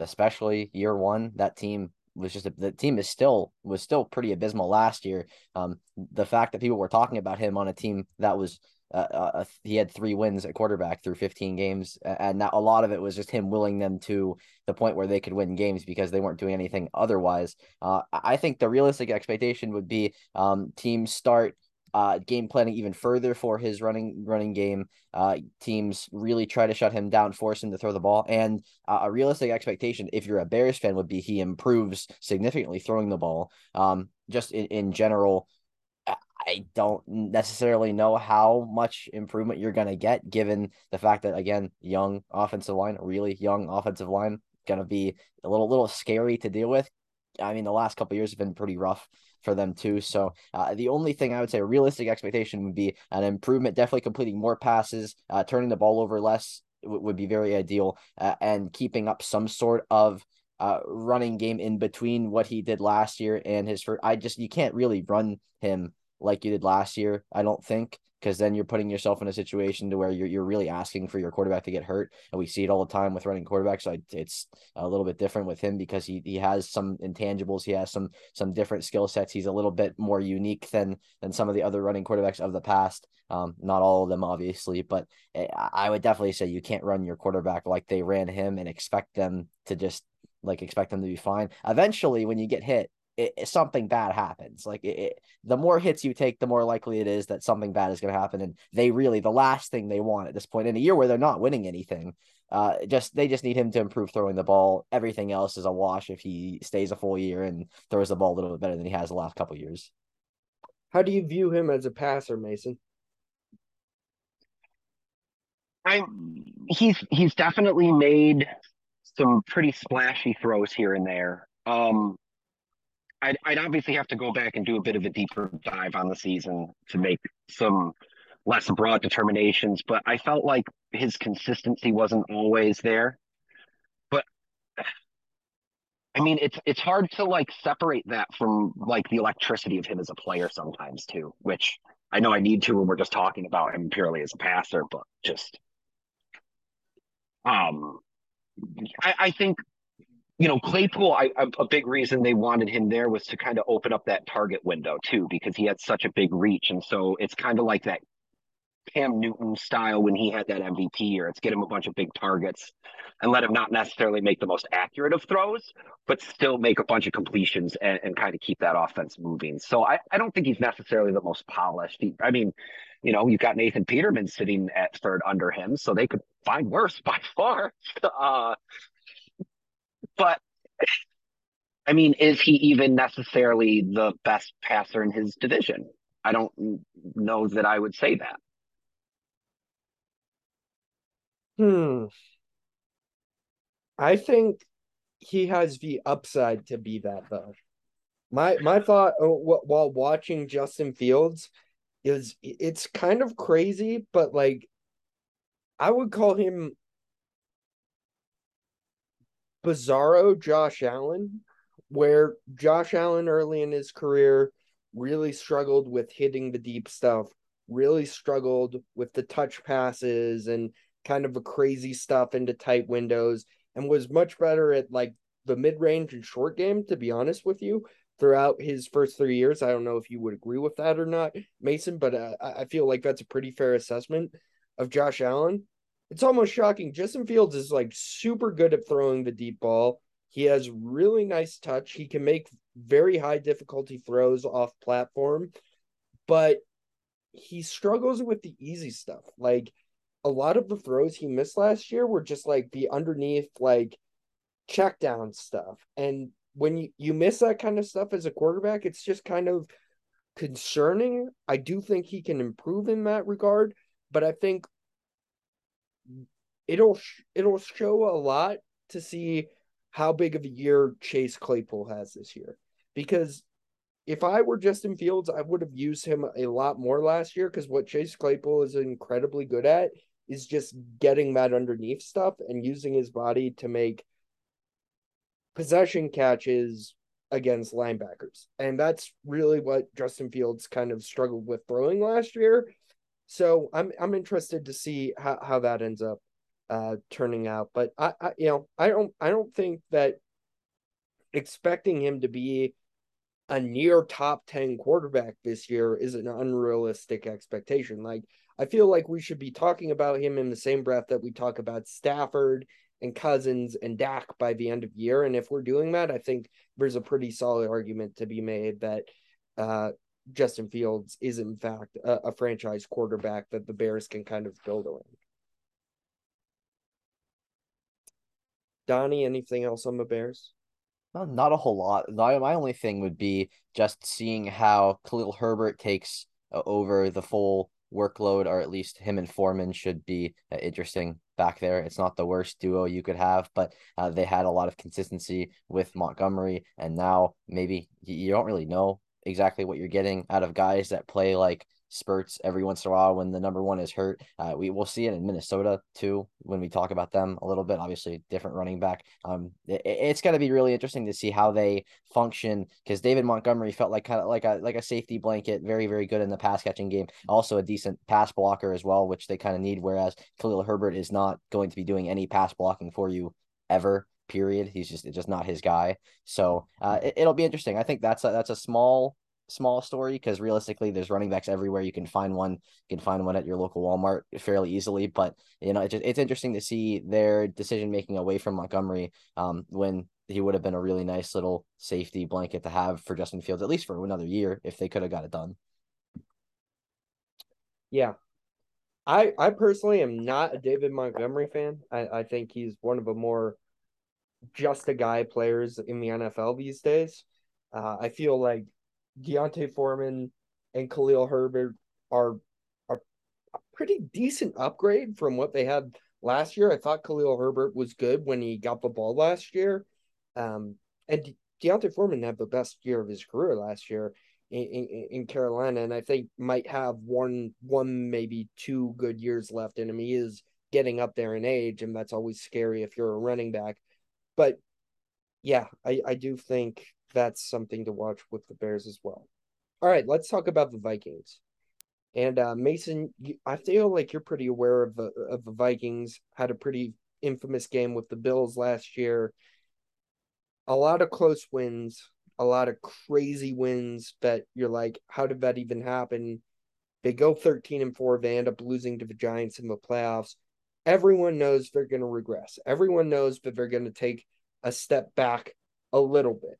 especially year one. That team was just a, the team is still was still pretty abysmal last year. Um, the fact that people were talking about him on a team that was uh, uh he had three wins at quarterback through fifteen games, and that, a lot of it was just him willing them to the point where they could win games because they weren't doing anything otherwise. Uh, I think the realistic expectation would be um teams start. Uh, game planning even further for his running running game. Uh, teams really try to shut him down, force him to throw the ball. And uh, a realistic expectation, if you're a Bears fan, would be he improves significantly throwing the ball. Um, just in, in general, I don't necessarily know how much improvement you're going to get, given the fact that, again, young offensive line, really young offensive line, going to be a little little scary to deal with. I mean, the last couple of years have been pretty rough for them too. So uh, the only thing I would say a realistic expectation would be an improvement, definitely completing more passes, uh, turning the ball over less w- would be very ideal, uh, and keeping up some sort of uh, running game in between what he did last year and his first. I just, you can't really run him like you did last year, I don't think, because then you're putting yourself in a situation to where you're you're really asking for your quarterback to get hurt. And we see it all the time with running quarterbacks. So I, it's a little bit different with him because he he has some intangibles. He has some some different skill sets. He's a little bit more unique than than some of the other running quarterbacks of the past. Um, not all of them, obviously, but I would definitely say you can't run your quarterback like they ran him and expect them to just like expect them to be fine. Eventually, when you get hit, it, it, something bad happens. Like it, it, the more hits you take, the more likely it is that something bad is going to happen. And they really, the last thing they want at this point in a year where they're not winning anything, uh, just, they just need him to improve throwing the ball. Everything else is a wash if he stays a full year and throws the ball a little bit better than he has the last couple of years. How do you view him as a passer, Mason? I, he's, he's definitely made some pretty splashy throws here and there. Um, I'd, I'd obviously have to go back and do a bit of a deeper dive on the season to make some less broad determinations, but I felt like his consistency wasn't always there. But I mean, it's, it's hard to like separate that from like the electricity of him as a player sometimes too, which I know I need to when we're just talking about him purely as a passer, but just, um, I, I think, you know, Claypool, I, I, a big reason they wanted him there was to kind of open up that target window too, because he had such a big reach. And so it's kind of like that Cam Newton style when he had that M V P year. It's get him a bunch of big targets and let him not necessarily make the most accurate of throws, but still make a bunch of completions and, and kind of keep that offense moving. So I, I don't think he's necessarily the most polished. He, I mean, you know, you've got Nathan Peterman sitting at third under him, so they could find worse by far. Uh, but, I mean, is he even necessarily the best passer in his division? I don't know that I would say that. Hmm. I think he has the upside to be that, though. My my thought while watching Justin Fields is it's kind of crazy, but like I would call him bizarro Josh Allen, where Josh Allen early in his career really struggled with hitting the deep stuff, really struggled with the touch passes and kind of a crazy stuff into tight windows, and was much better at like the mid-range and short game, to be honest with you, throughout his first three years. I don't know if you would agree with that or not, Mason, but uh, I feel like that's a pretty fair assessment of Josh Allen. It's almost shocking. Justin Fields is like super good at throwing the deep ball. He has really nice touch. He can make very high difficulty throws off platform, but he struggles with the easy stuff. Like, a lot of the throws he missed last year were just like the underneath, like check down stuff. And when you, you miss that kind of stuff as a quarterback, it's just kind of concerning. I do think he can improve in that regard, but I think it'll, it'll show a lot to see how big of a year Chase Claypool has this year, because if I were Justin Fields, I would have used him a lot more last year. Cause what Chase Claypool is incredibly good at is just getting that underneath stuff and using his body to make possession catches against linebackers. And that's really what Justin Fields kind of struggled with throwing last year. So I'm, I'm interested to see how, how that ends up uh, turning out. But I, I, you know, I don't, I don't think that expecting him to be a near top ten quarterback this year is an unrealistic expectation. Like, I feel like we should be talking about him in the same breath that we talk about Stafford and Cousins and Dak by the end of the year. And if we're doing that, I think there's a pretty solid argument to be made that uh, Justin Fields is in fact a, a franchise quarterback that the Bears can kind of build around. Donnie, anything else on the Bears? Not a whole lot. My only thing would be just seeing how Khalil Herbert takes over the full workload, or at least him and Foreman should be interesting back there. It's not the worst duo you could have, but uh, they had a lot of consistency with Montgomery, and now maybe you don't really know exactly what you're getting out of guys that play like spurts every once in a while when the number one is hurt. Uh, we will see it in Minnesota too when we talk about them a little bit. Obviously, different running back. Um, it, it's going to be really interesting to see how they function, because David Montgomery felt like kind of like a like a safety blanket, very very good in the pass catching game, also a decent pass blocker as well, which they kind of need. Whereas Khalil Herbert is not going to be doing any pass blocking for you ever. Period. He's just it's just not his guy. So uh, it, it'll be interesting. I think that's a, that's a small small story, because realistically there's running backs everywhere. You can find one, you can find one at your local Walmart fairly easily, but you know, it's just, it's interesting to see their decision making away from Montgomery um, when he would have been a really nice little safety blanket to have for Justin Fields, at least for another year, if they could have got it done. Yeah. I, I personally am not a David Montgomery fan. I, I think he's one of the more just a guy players in the N F L these days. Uh, I feel like D'Onta Foreman and Khalil Herbert are, are a pretty decent upgrade from what they had last year. I thought Khalil Herbert was good when he got the ball last year. Um, and De- D'Onta Foreman had the best year of his career last year in, in, in Carolina, and I think might have one, one maybe two good years left in him. He is getting up there in age, and that's always scary if you're a running back. But, yeah, I, I do think that's something to watch with the Bears as well. All right, let's talk about the Vikings. And uh, Mason, you, I feel like you're pretty aware of the, of the Vikings. Had a pretty infamous game with the Bills last year. A lot of close wins, a lot of crazy wins that you're like, how did that even happen? They go thirteen and four. They end up losing to the Giants in the playoffs. Everyone knows they're going to regress. Everyone knows that they're going to take a step back a little bit.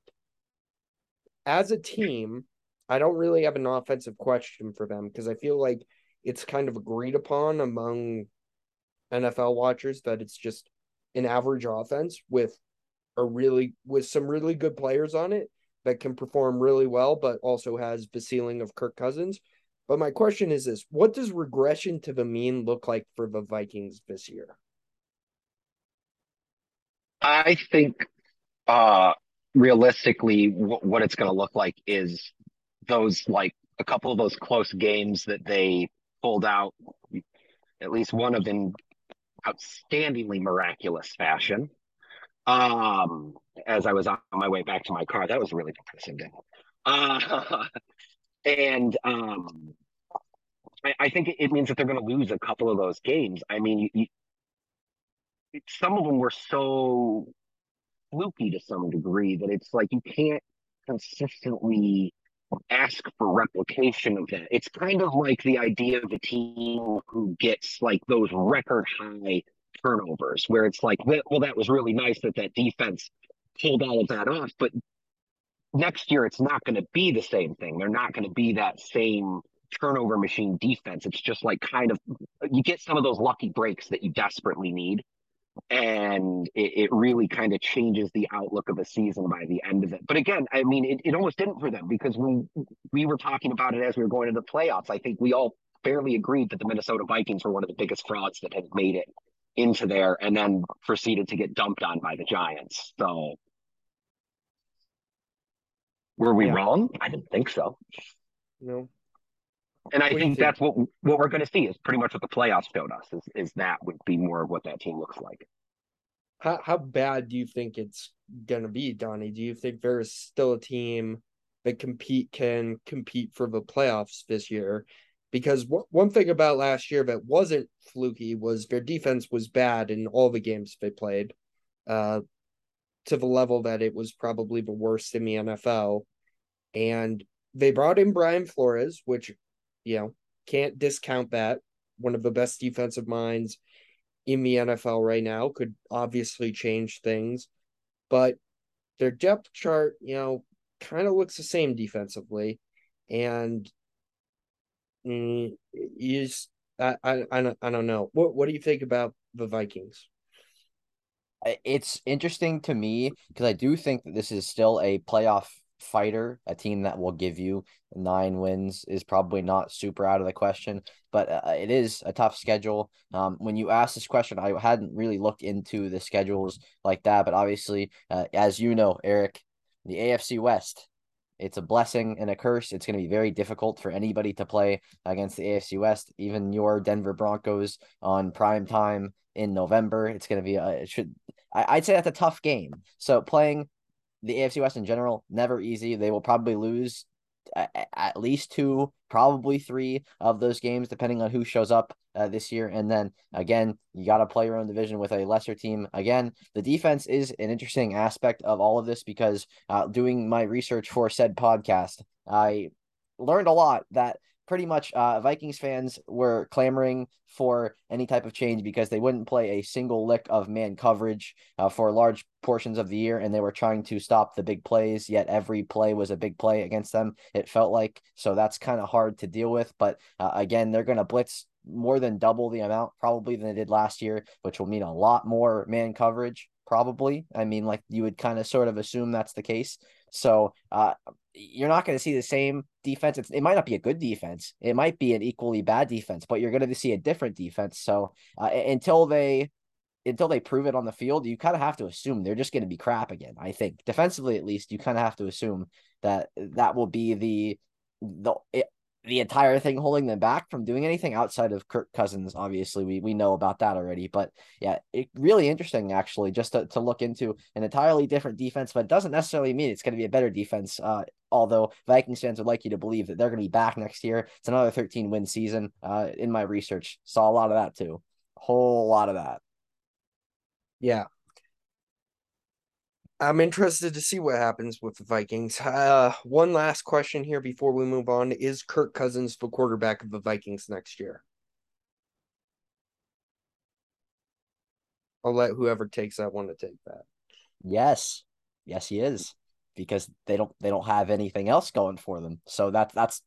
As a team, I don't really have an offensive question for them, because I feel like it's kind of agreed upon among N F L watchers that it's just an average offense with a really with some really good players on it that can perform really well, but also has the ceiling of Kirk Cousins. But my question is this: what does regression to the mean look like for the Vikings this year? I think uh, realistically w- what it's going to look like is those, like a couple of those close games that they pulled out, at least one of them outstandingly miraculous fashion. Um, as I was on my way back to my car, that was really depressing day. Uh, And um, I, I think it means that they're going to lose a couple of those games. I mean, you, you, some of them were so fluky to some degree that it's like you can't consistently ask for replication of that. It's kind of like the idea of a team who gets like those record high turnovers where it's like, well, that was really nice that that defense pulled all of that off, but next year, it's not going to be the same thing. They're not going to be that same turnover machine defense. It's just like kind of you get some of those lucky breaks that you desperately need. And it, it really kind of changes the outlook of the season by the end of it. But again, I mean, it, it almost didn't for them, because when we were talking about it as we were going into the playoffs, I think we all fairly agreed that the Minnesota Vikings were one of the biggest frauds that had made it into there and then proceeded to get dumped on by the Giants. So. Were we yeah. wrong? I didn't think so. No. And I what think that's what what we're going to see is pretty much what the playoffs showed us is, is that would be more of what that team looks like. How how bad do you think it's going to be, Donnie? Do you think there's still a team that compete can compete for the playoffs this year? Because w- one thing about last year that wasn't fluky was their defense was bad in all the games they played. Uh to the level that it was probably the worst in the N F L. And they brought in Brian Flores, which, you know, can't discount that. One of the best defensive minds in the N F L right now, could obviously change things. But their depth chart, you know, kind of looks the same defensively. And mm, you just, I, I, I, don't, I don't know. What, what do you think about the Vikings? It's interesting to me because I do think that this is still a playoff fighter, a team that will give you nine wins is probably not super out of the question, but uh, it is a tough schedule. Um, when you asked this question, I hadn't really looked into the schedules like that, but obviously, uh, as you know, Eric, the A F C West, it's a blessing and a curse. It's going to be very difficult for anybody to play against the A F C West, even your Denver Broncos on prime time in November. It's going to be a, it should, I, I'd say that's a tough game. So playing the A F C West in general, never easy. They will probably lose a, a, at least two, probably three of those games, depending on who shows up uh, this year. And then again, you got to play your own division with a lesser team. Again, the defense is an interesting aspect of all of this because uh, doing my research for said podcast, I learned a lot that pretty much uh, Vikings fans were clamoring for any type of change because they wouldn't play a single lick of man coverage uh, for large portions of the year, and they were trying to stop the big plays, yet every play was a big play against them, it felt like. So that's kind of hard to deal with. But uh, again, they're going to blitz more than double the amount probably than they did last year, which will mean a lot more man coverage probably. I mean, like, you would kind of sort of assume that's the case. So uh, you're not going to see the same defense. It's, it might not be a good defense. It might be an equally bad defense, but you're going to see a different defense. So uh, until they until they prove it on the field, you kind of have to assume they're just going to be crap again, I think. Defensively, at least, you kind of have to assume that that will be the the it, the entire thing holding them back from doing anything outside of Kirk Cousins. Obviously we, we know about that already, but yeah, it really interesting actually, just to, to look into an entirely different defense, but it doesn't necessarily mean it's going to be a better defense. Uh, although Vikings fans would like you to believe that they're going to be back next year. It's another thirteen win season. Uh, in my research, saw a lot of that too. Whole lot of that. Yeah. I'm interested to see what happens with the Vikings. Uh, one last question here before we move on. Is Kirk Cousins the quarterback of the Vikings next year? I'll let whoever takes that one to take that. Yes. Yes, he is. Because they don't they don't have anything else going for them. So that, that's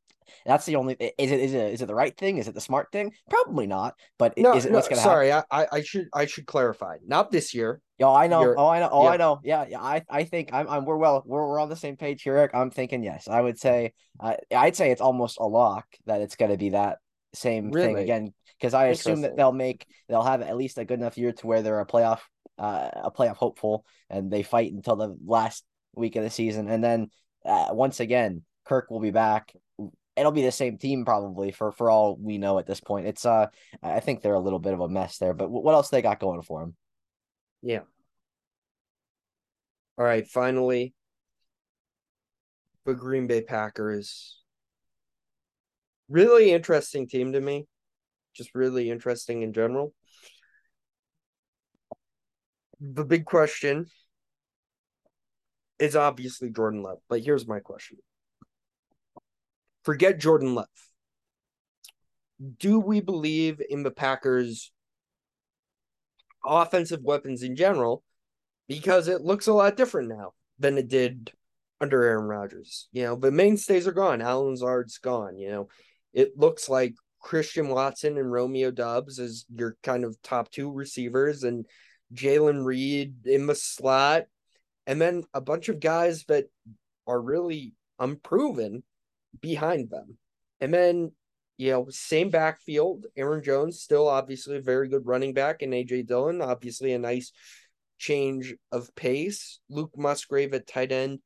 that's the only – is it is it is it the right thing? Is it the smart thing? Probably not. But no, is it no, what's going to happen? Sorry, I, I should I should clarify. Not this year. Oh, I know. You're, oh, I know. Oh, yeah. I know. Yeah, yeah. I, I think I'm. I'm. We're well. We're we're on the same page here, Eric. I'm thinking yes. I would say. Uh, I'd say it's almost a lock that it's going to be that same really? thing again, because I assume that they'll make. They'll have at least a good enough year to where they're a playoff, uh, a playoff hopeful, and they fight until the last week of the season, and then uh, once again, Kirk will be back. It'll be the same team probably for for all we know at this point. It's. Uh, I think they're a little bit of a mess there, but what else they got going for them? Yeah. All right, finally, the Green Bay Packers. Really interesting team to me. Just really interesting in general. The big question is obviously Jordan Love, but here's my question. Forget Jordan Love. Do we believe in the Packers' offensive weapons in general? Because it looks a lot different now than it did under Aaron Rodgers. You know, the mainstays are gone. Allen Lazard's gone. You know, it looks like Christian Watson and Romeo Doubs as your kind of top two receivers, and Jalen Reed in the slot. And then a bunch of guys that are really unproven behind them. And then, you know, same backfield. Aaron Jones, still obviously a very good running back, and A J Dillon, obviously a nice change of pace. Luke Musgrave at tight end.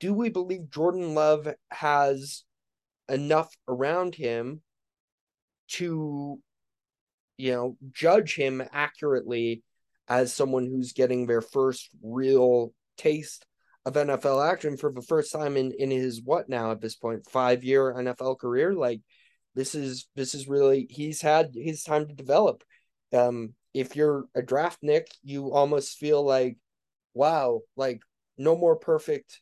Do we believe Jordan Love has enough around him to, you know, judge him accurately as someone who's getting their first real taste of N F L action for the first time in, in his, what now at this point, five-year N F L career? Like, this is this is really, he's had his time to develop. Um If you're a draft Nick, you almost feel like, wow, like no more perfect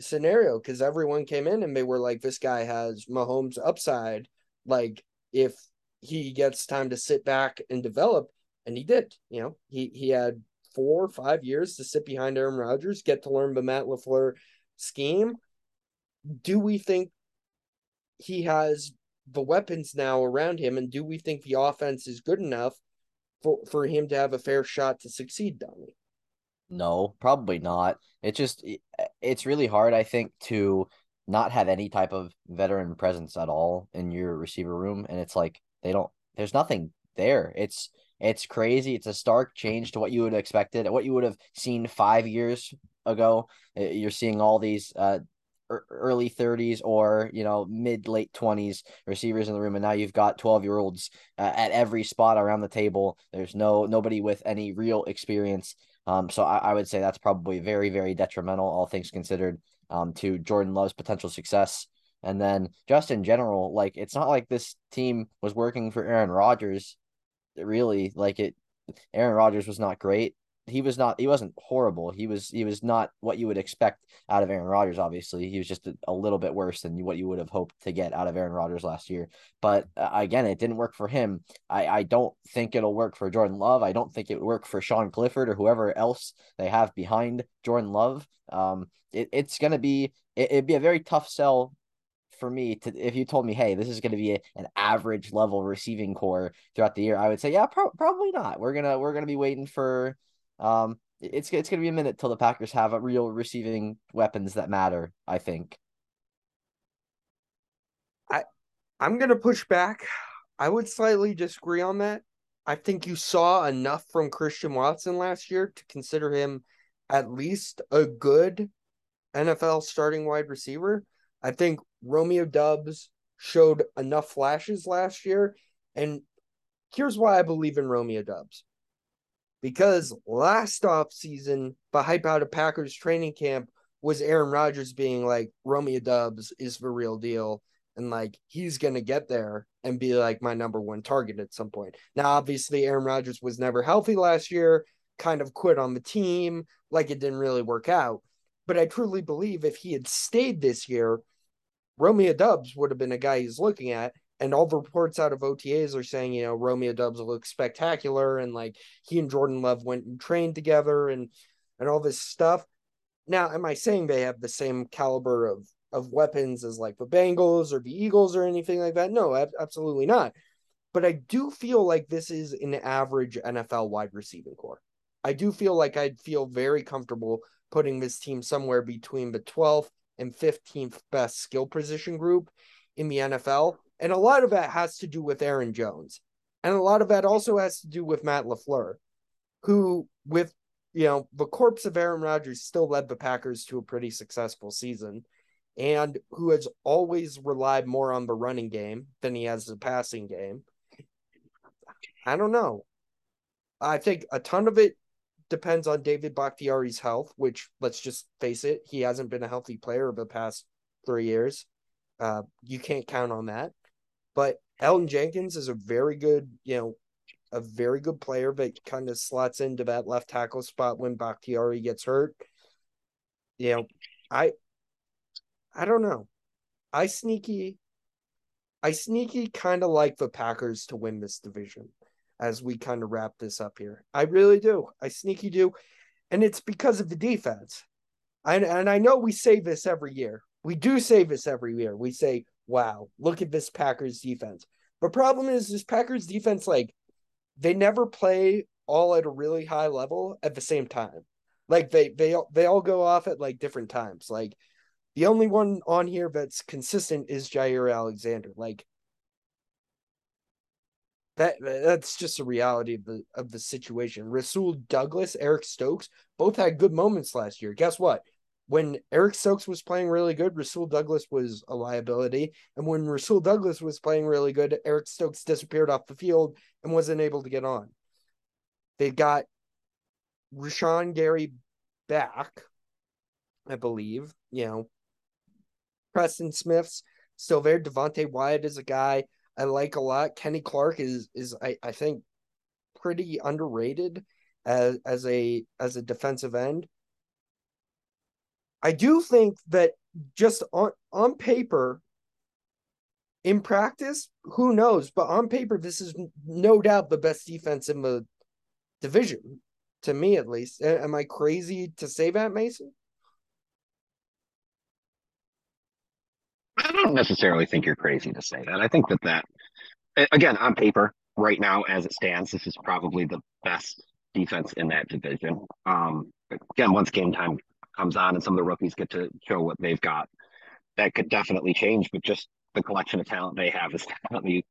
scenario, because everyone came in and they were like, this guy has Mahomes upside. Like, if he gets time to sit back and develop, and he did, you know, he, he had four or five years to sit behind Aaron Rodgers, get to learn the Matt LaFleur scheme. Do we think he has the weapons now around him? And do we think the offense is good enough For, for him to have a fair shot to succeed, Donnie? No, probably not. It just, it, it's really hard, I think, to not have any type of veteran presence at all in your receiver room. And it's like, they don't, there's nothing there. It's, it's crazy. It's a stark change to what you would have expected, what you would have seen five years ago. You're seeing all these, uh, early thirties or, you know, mid late twenties receivers in the room, and now you've got twelve year olds uh, at every spot around the table. There's no nobody with any real experience, um so I, I would say that's probably very, very detrimental, all things considered, um to Jordan Love's potential success. And then just in general, like, it's not like this team was working for Aaron Rodgers, really. Like, it Aaron Rodgers was not great. he was not, he wasn't horrible. He was, he was not what you would expect out of Aaron Rodgers. Obviously he was just a, a little bit worse than what you would have hoped to get out of Aaron Rodgers last year. But uh, again, it didn't work for him. I, I don't think it'll work for Jordan Love. I don't think it would work for Sean Clifford or whoever else they have behind Jordan Love. Um, it, it's going to be, it, it'd be a very tough sell for me to, if you told me, hey, this is going to be a, an average level receiving core throughout the year, I would say, yeah, pro- probably not. We're going to, we're going to be waiting for, um, it's, it's going to be a minute till the Packers have a real receiving weapons that matter. I think. I, I'm going to push back. I would slightly disagree on that. I think you saw enough from Christian Watson last year to consider him at least a good N F L starting wide receiver. I think Romeo Doubs showed enough flashes last year. And here's why I believe in Romeo Doubs. Because last offseason, the hype out of Packers training camp was Aaron Rodgers being like, Romeo Doubs is the real deal. And like, he's going to get there and be like my number one target at some point. Now, obviously, Aaron Rodgers was never healthy last year, kind of quit on the team, like it didn't really work out. But I truly believe if he had stayed this year, Romeo Doubs would have been a guy he's looking at, and all the reports out of O T As are saying, you know, Romeo Doubs looks spectacular, and like he and Jordan Love went and trained together, and and all this stuff. Now, am I saying they have the same caliber of of weapons as like the Bengals or the Eagles or anything like that? No, ab- absolutely not. But I do feel like this is an average N F L wide receiving core. I do feel like I'd feel very comfortable putting this team somewhere between the twelfth and fifteenth best skill position group in the N F L. And a lot of that has to do with Aaron Jones. And a lot of that also has to do with Matt LaFleur, who with, you know, the corpse of Aaron Rodgers still led the Packers to a pretty successful season and who has always relied more on the running game than he has the passing game. I don't know. I think a ton of it depends on David Bakhtiari's health, which let's just face it, he hasn't been a healthy player over the past three years. Uh, you can't count on that. But Elton Jenkins is a very good, you know, a very good player that kind of slots into that left tackle spot when Bakhtiari gets hurt. You know, I, I don't know. I sneaky, I sneaky kind of like the Packers to win this division. As we kind of wrap this up here. I really do. I sneaky do. And it's because of the defense. And, and I know we say this every year. We do say this every year. We say, wow, look at this Packers defense. But problem is this Packers defense, like, they never play all at a really high level at the same time. Like, they they they all go off at, like, different times. Like, the only one on here that's consistent is Jair Alexander. Like, That that's just the reality of the of the situation. Rasul Douglas, Eric Stokes, both had good moments last year. Guess what? When Eric Stokes was playing really good, Rasul Douglas was a liability. And when Rasul Douglas was playing really good, Eric Stokes disappeared off the field and wasn't able to get on. They got Rashawn Gary back, I believe. You know, Preston Smith's still there. Devontae Wyatt is a guy I like a lot. Kenny Clark is, is I, I think, pretty underrated as, as a as a defensive end. I do think that just on, on paper, in practice, who knows? But on paper, this is no doubt the best defense in the division, to me at least. Am I crazy to say that, Mason? I don't necessarily think you're crazy to say that. I think that that, again, on paper, right now, as it stands, this is probably the best defense in that division. Um, again, once game time comes on and some of the rookies get to show what they've got, that could definitely change, but just the collection of talent they have is definitely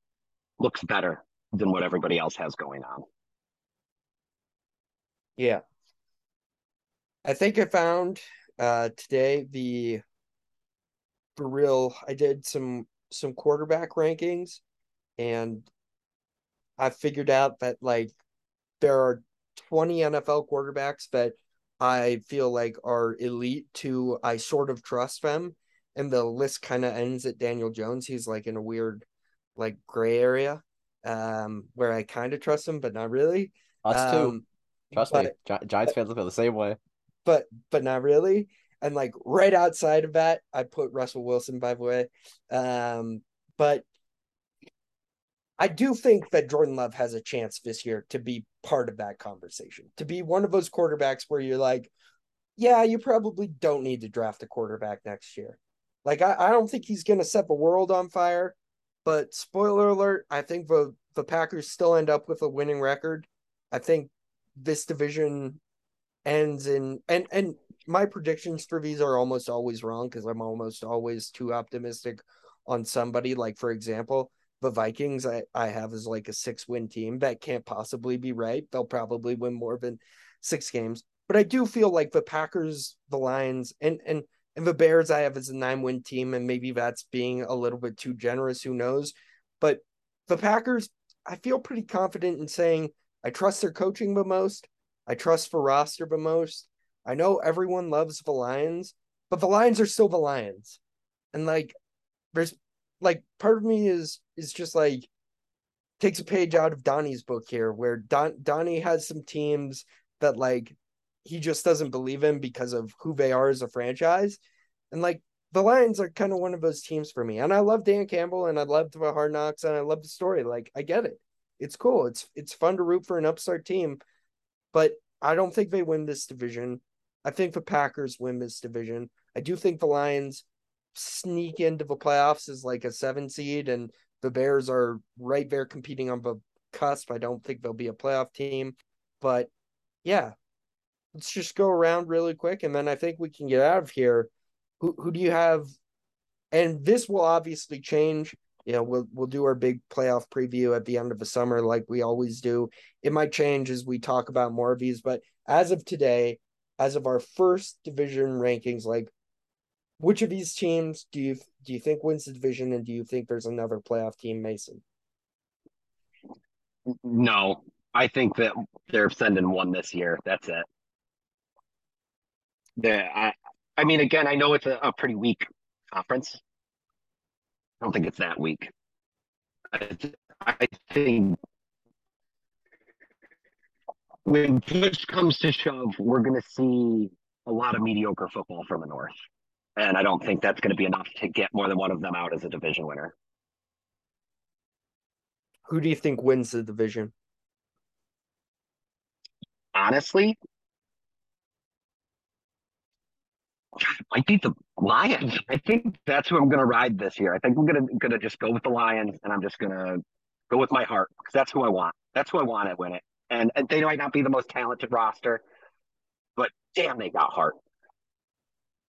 looks better than what everybody else has going on. Yeah. I think I found uh, today the... For real, I did some some quarterback rankings, and I figured out that, like, there are twenty N F L quarterbacks that I feel like are elite to I sort of trust them, and the list kind of ends at Daniel Jones. He's, like, in a weird, like, gray area um, where I kind of trust him, but not really. Us um, Trust but, me, Gi- Giants but, fans feel the same way. But but not really. And like right outside of that, I put Russell Wilson, by the way. Um, but I do think that Jordan Love has a chance this year to be part of that conversation, to be one of those quarterbacks where you're like, yeah, you probably don't need to draft a quarterback next year. Like, I, I don't think he's going to set the world on fire, but spoiler alert, I think the, the Packers still end up with a winning record. I think this division ends in, and, and my predictions for these are almost always wrong because I'm almost always too optimistic on somebody. Like, for example, the Vikings I, I have is like a six win team. That can't possibly be right. They'll probably win more than six games. But I do feel like the Packers, the Lions, and and and the Bears I have as a nine-win team, and maybe that's being a little bit too generous, who knows. But the Packers, I feel pretty confident in saying I trust their coaching the most. I trust the roster the most. I know everyone loves the Lions, but the Lions are still the Lions. And, like, there's, like, part of me is is just, like, takes a page out of Donnie's book here, where Don Donnie has some teams that, like, he just doesn't believe in because of who they are as a franchise. And like the Lions are kind of one of those teams for me. And I love Dan Campbell and I love the Hard Knocks and I love the story. Like I get it. It's cool. It's, it's fun to root for an upstart team, but I don't think they win this division. I think the Packers win this division. I do think the Lions sneak into the playoffs as like a seven seed and the Bears are right there competing on the cusp. I don't think they'll be a playoff team, but yeah. Let's just go around really quick, and then I think we can get out of here. Who who do you have? And this will obviously change. You know, we'll we'll do our big playoff preview at the end of the summer like we always do. It might change as we talk about more of these, but as of today, as of our first division rankings, like which of these teams do you do you think wins the division, and do you think there's another playoff team, Mason? No, I think that they're sending one this year. That's it. Yeah, I, I mean, again, I know it's a, a pretty weak conference. I don't think it's that weak. I, I think when push comes to shove, we're going to see a lot of mediocre football from the North. And I don't think that's going to be enough to get more than one of them out as a division winner. Who do you think wins the division? Honestly? I beat the Lions. I think that's who I'm going to ride this year. I think I'm going to going to just go with the Lions, and I'm just going to go with my heart because that's who I want. That's who I want to win it. And, and they might not be the most talented roster, but damn, they got heart.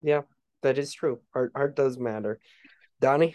Yeah, that is true. Heart heart does matter. Donnie?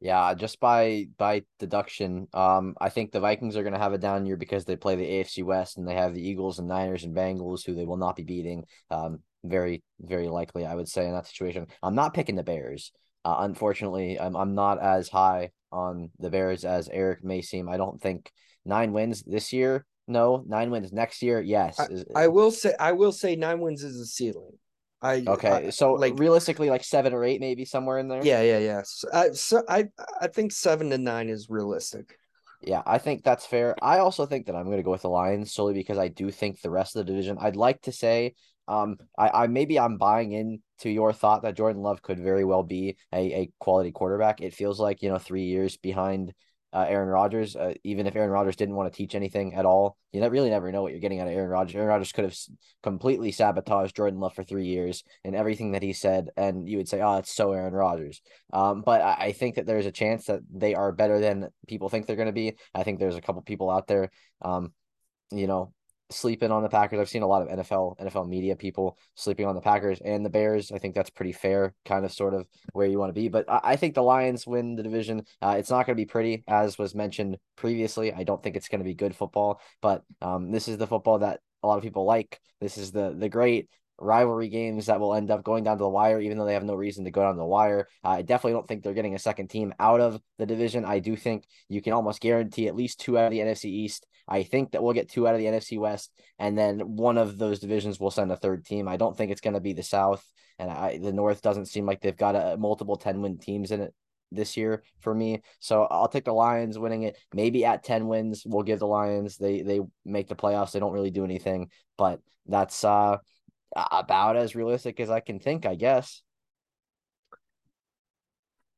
Yeah, just by by deduction, um, I think the Vikings are going to have a down year because they play the A F C West and they have the Eagles and Niners and Bengals, who they will not be beating. Um, very, very likely, I would say, in that situation. I'm not picking the Bears. Uh, unfortunately, I'm I'm not as high on the Bears as Eric may seem. I don't think nine wins this year. No, nine wins next year. Yes, I, I will say I will say nine wins is a ceiling. I okay. I, so like realistically, like seven or eight, maybe somewhere in there. Yeah, yeah, yeah. So I so I I think seven to nine is realistic. Yeah, I think that's fair. I also think that I'm going to go with the Lions solely because I do think the rest of the division. I'd like to say. Um, I, I maybe I'm buying into your thought that Jordan Love could very well be a, a quality quarterback. It feels like, you know, three years behind uh, Aaron Rodgers, uh, even if Aaron Rodgers didn't want to teach anything at all, you never, really never know what you're getting out of Aaron Rodgers. Aaron Rodgers could have completely sabotaged Jordan Love for three years and everything that he said, and you would say, oh, it's so Aaron Rodgers. Um, but I, I think that there's a chance that they are better than people think they're going to be. I think there's a couple people out there, um, you know, sleeping on the Packers. I've seen a lot of N F L N F L media people sleeping on the Packers and the Bears. I think that's pretty fair, kind of sort of where you want to be. But I, I think the Lions win the division. Uh, it's not going to be pretty, as was mentioned previously. I don't think it's going to be good football, but um, this is the football that a lot of people like. This is the the great rivalry games that will end up going down to the wire, even though they have no reason to go down to the wire. I definitely don't think they're getting a second team out of the division. I do think you can almost guarantee at least two out of the N F C East. I think that we'll get two out of the N F C West, and then one of those divisions will send a third team. I don't think it's going to be the South, and I, the North doesn't seem like they've got a, multiple ten-win teams in it. this year for me. So I'll take the Lions winning it. Maybe at ten wins, we'll give the Lions. They they make the playoffs. They don't really do anything, but that's uh, about as realistic as I can think, I guess.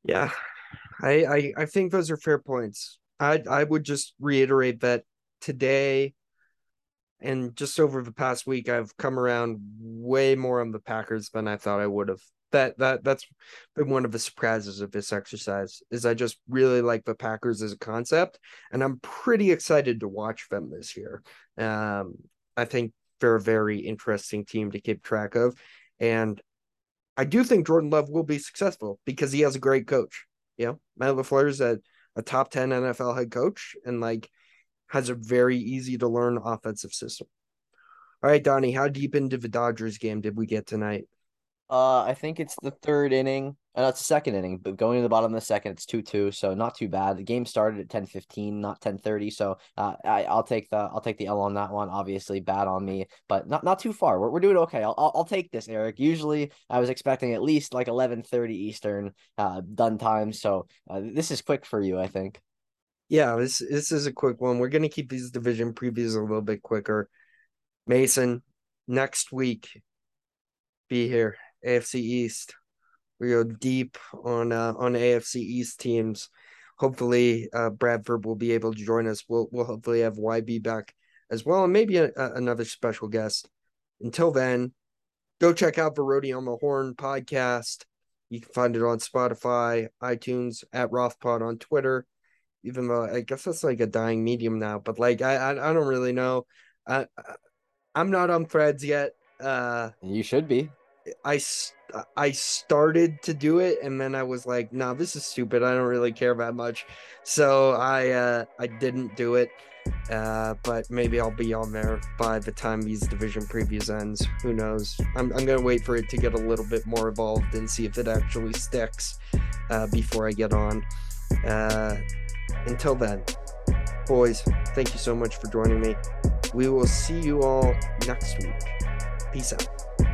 Yeah, I, I, I think those are fair points. I, I would just reiterate that today and just over the past week, I've come around way more on the Packers than I thought I would have. That that that's been one of the surprises of this exercise, is I just really like the Packers as a concept, and I'm pretty excited to watch them this year. Um, I think they're a very interesting team to keep track of, and I do think Jordan Love will be successful because he has a great coach. You know, Matt LaFleur is a, a top ten N F L head coach, and like has a very easy to learn offensive system. All right, Donnie, how deep into the Dodgers game did we get tonight? Uh, I think it's the third inning. Uh, no, it's the second inning, but going to the bottom of the second, it's two two, so not too bad. The game started at ten fifteen, not ten thirty, so uh, I, I'll take the I'll take the L on that one. Obviously, bad on me, but not not too far. We're we're doing okay. I'll I'll, I'll take this, Eric. Usually, I was expecting at least like eleven thirty Eastern uh, done time, so uh, this is quick for you, I think. Yeah, this this is a quick one. We're going to keep these division previews a little bit quicker. Mason, next week, be here. A F C East. We go deep on uh, on A F C East teams. Hopefully, uh, Bradford will be able to join us. We'll we'll hopefully have Y B back as well, and maybe a, a, another special guest. Until then, go check out the Roadie on the Horn podcast. You can find it on Spotify, iTunes, at Rothpod on Twitter. Even though I guess that's like a dying medium now, but like I I, I don't really know. I, I I'm not on Threads yet. Uh, you should be. I, I started to do it, and then I was like, nah, this is stupid. I don't really care that much. So I uh, I didn't do it, uh, but maybe I'll be on there by the time these division previews ends. Who knows? I'm, I'm going to wait for it to get a little bit more evolved and see if it actually sticks uh, before I get on. Uh, until then, boys, thank you so much for joining me. We will see you all next week. Peace out.